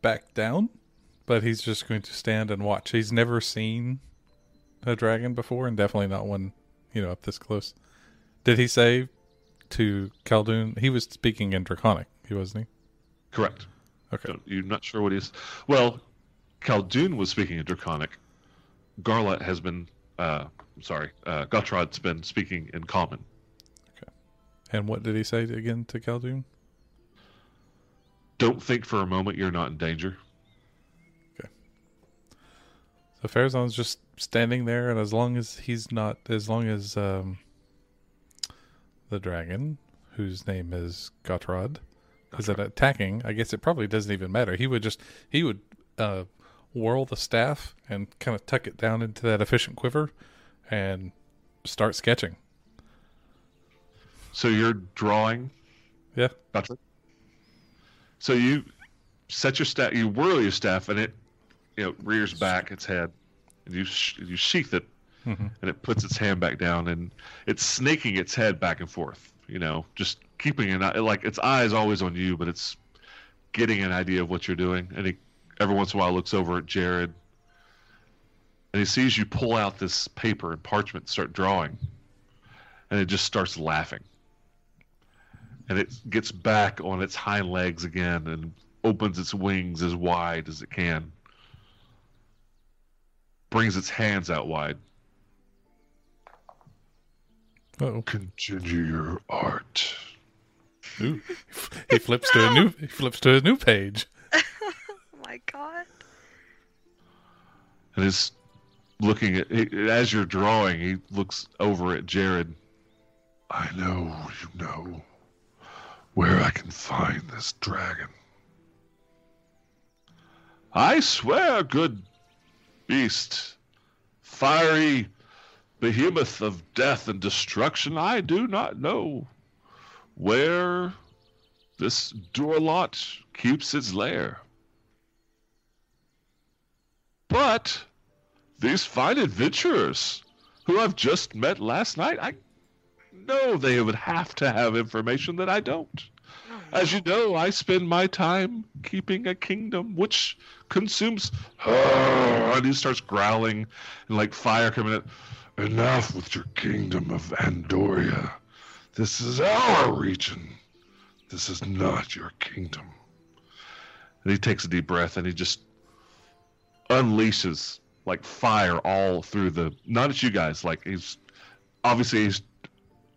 back down, but he's just going to stand and watch. He's never seen a dragon before, and definitely not one, you know, up this close. Did he say to Khaldun? He was speaking in Draconic, wasn't he? Correct. Okay. So you're not sure what he is. Well, Khaldun was speaking in Draconic. Dorlot has been, uh, I'm sorry, uh, Gotrod's been speaking in Common. Okay. And what did he say to, again to Khaldun? Don't think for a moment you're not in danger. Okay. So Farazon's just standing there, and as long as he's not, as long as um, the dragon, whose name is Gotrod, is it attacking? I guess it probably doesn't even matter. He would just he would uh, whirl the staff and kind of tuck it down into that efficient quiver and start sketching. So you're drawing? Yeah. Gotcha. So you set your staff, you whirl your staff, and it you know rears back its head, and you sh- you sheath it, mm-hmm. and it puts its hand back down, and it's snaking its head back and forth. You know, just keeping an eye, like its eye is always on you, but it's getting an idea of what you're doing. And he, every once in a while, looks over at Jared, and he sees you pull out this paper and parchment, and start drawing, and it just starts laughing. And it gets back on its hind legs again and opens its wings as wide as it can, brings its hands out wide. Uh-oh. Continue your art. Ooh. He flips no. to a new. He flips to a new page. Oh my god! And he's looking at as you're drawing. He looks over at Jared. I know you know where I can find this dragon. I swear, good beast, fiery. Behemoth of death and destruction, I do not know where this Dorlot keeps its lair. But these fine adventurers who I've just met last night, I know they would have to have information that I don't. As you know, I spend my time keeping a kingdom which consumes... Oh, and he starts growling and like fire coming out. Enough with your kingdom of Andoria. This is our region. This is not your kingdom. And he takes a deep breath and he just unleashes like fire all through the... Not at you guys. Like he's obviously... He's,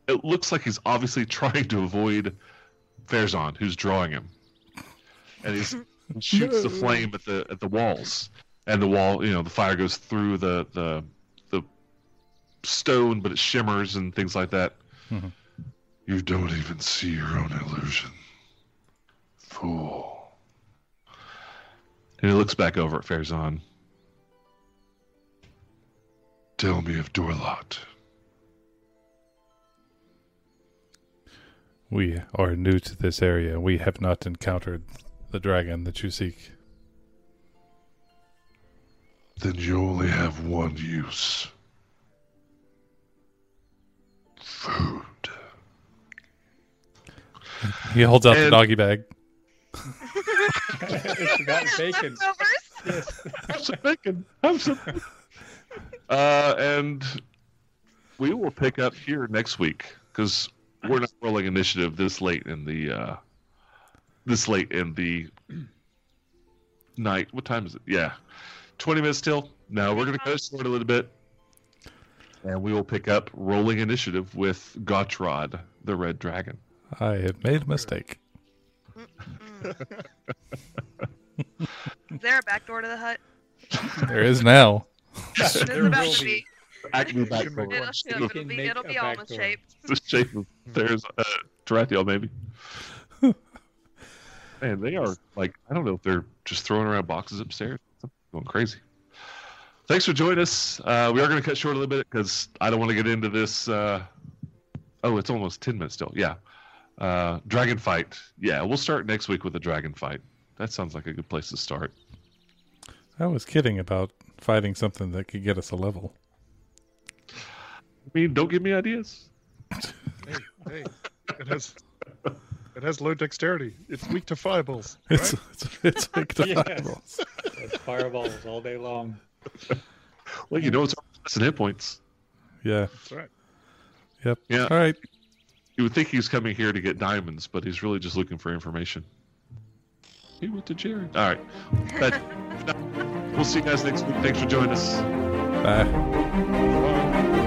it looks like he's obviously trying to avoid Farazon, who's drawing him. And he shoots the flame at the at the walls. And the wall, you know, the fire goes through the... the stone, but it shimmers and things like that. Mm-hmm. You don't even see your own illusion. Fool. And he looks back over at Farazon. Tell me of Dorlot. We are new to this area. We have not encountered the dragon that you seek. Then you only have one use. food. He holds out and... the doggy bag. It's got bacon. Yes. Have some bacon. Have some. Uh, and we will pick up here next week because we're not rolling initiative this late in the uh, this late in the night. What time is it? Yeah, twenty minutes till. No, we're gonna go slow a little bit, and we will pick up rolling initiative with Gotrod, the Red Dragon. I have made a mistake. Is there a back door to the hut? There is now. There's there about to be. I can be back door. It'll, it'll, it'll be, it'll be almost shaped. The shape of there's uh, Tarathiel, maybe. Man, they are like, I don't know if they're just throwing around boxes upstairs. It's going crazy. Thanks for joining us. Uh, we are going to cut short a little bit because I don't want to get into this. Uh... Oh, it's almost ten minutes still. Yeah. Uh, dragon fight. Yeah, we'll start next week with a dragon fight. That sounds like a good place to start. I was kidding about fighting something that could get us a level. I mean, don't give me ideas. Hey, hey. It has, it has low dexterity. It's weak to fireballs. Right? It's, it's, it's weak to yes. fireballs. It's fireballs all day long. Well, you know it's less than hit points. Yeah. That's right. Yep. Yeah. All right. You would think he's coming here to get diamonds, but he's really just looking for information. He went to Jared. All right. But we'll see you guys next week. Thanks for joining us. Bye. Bye.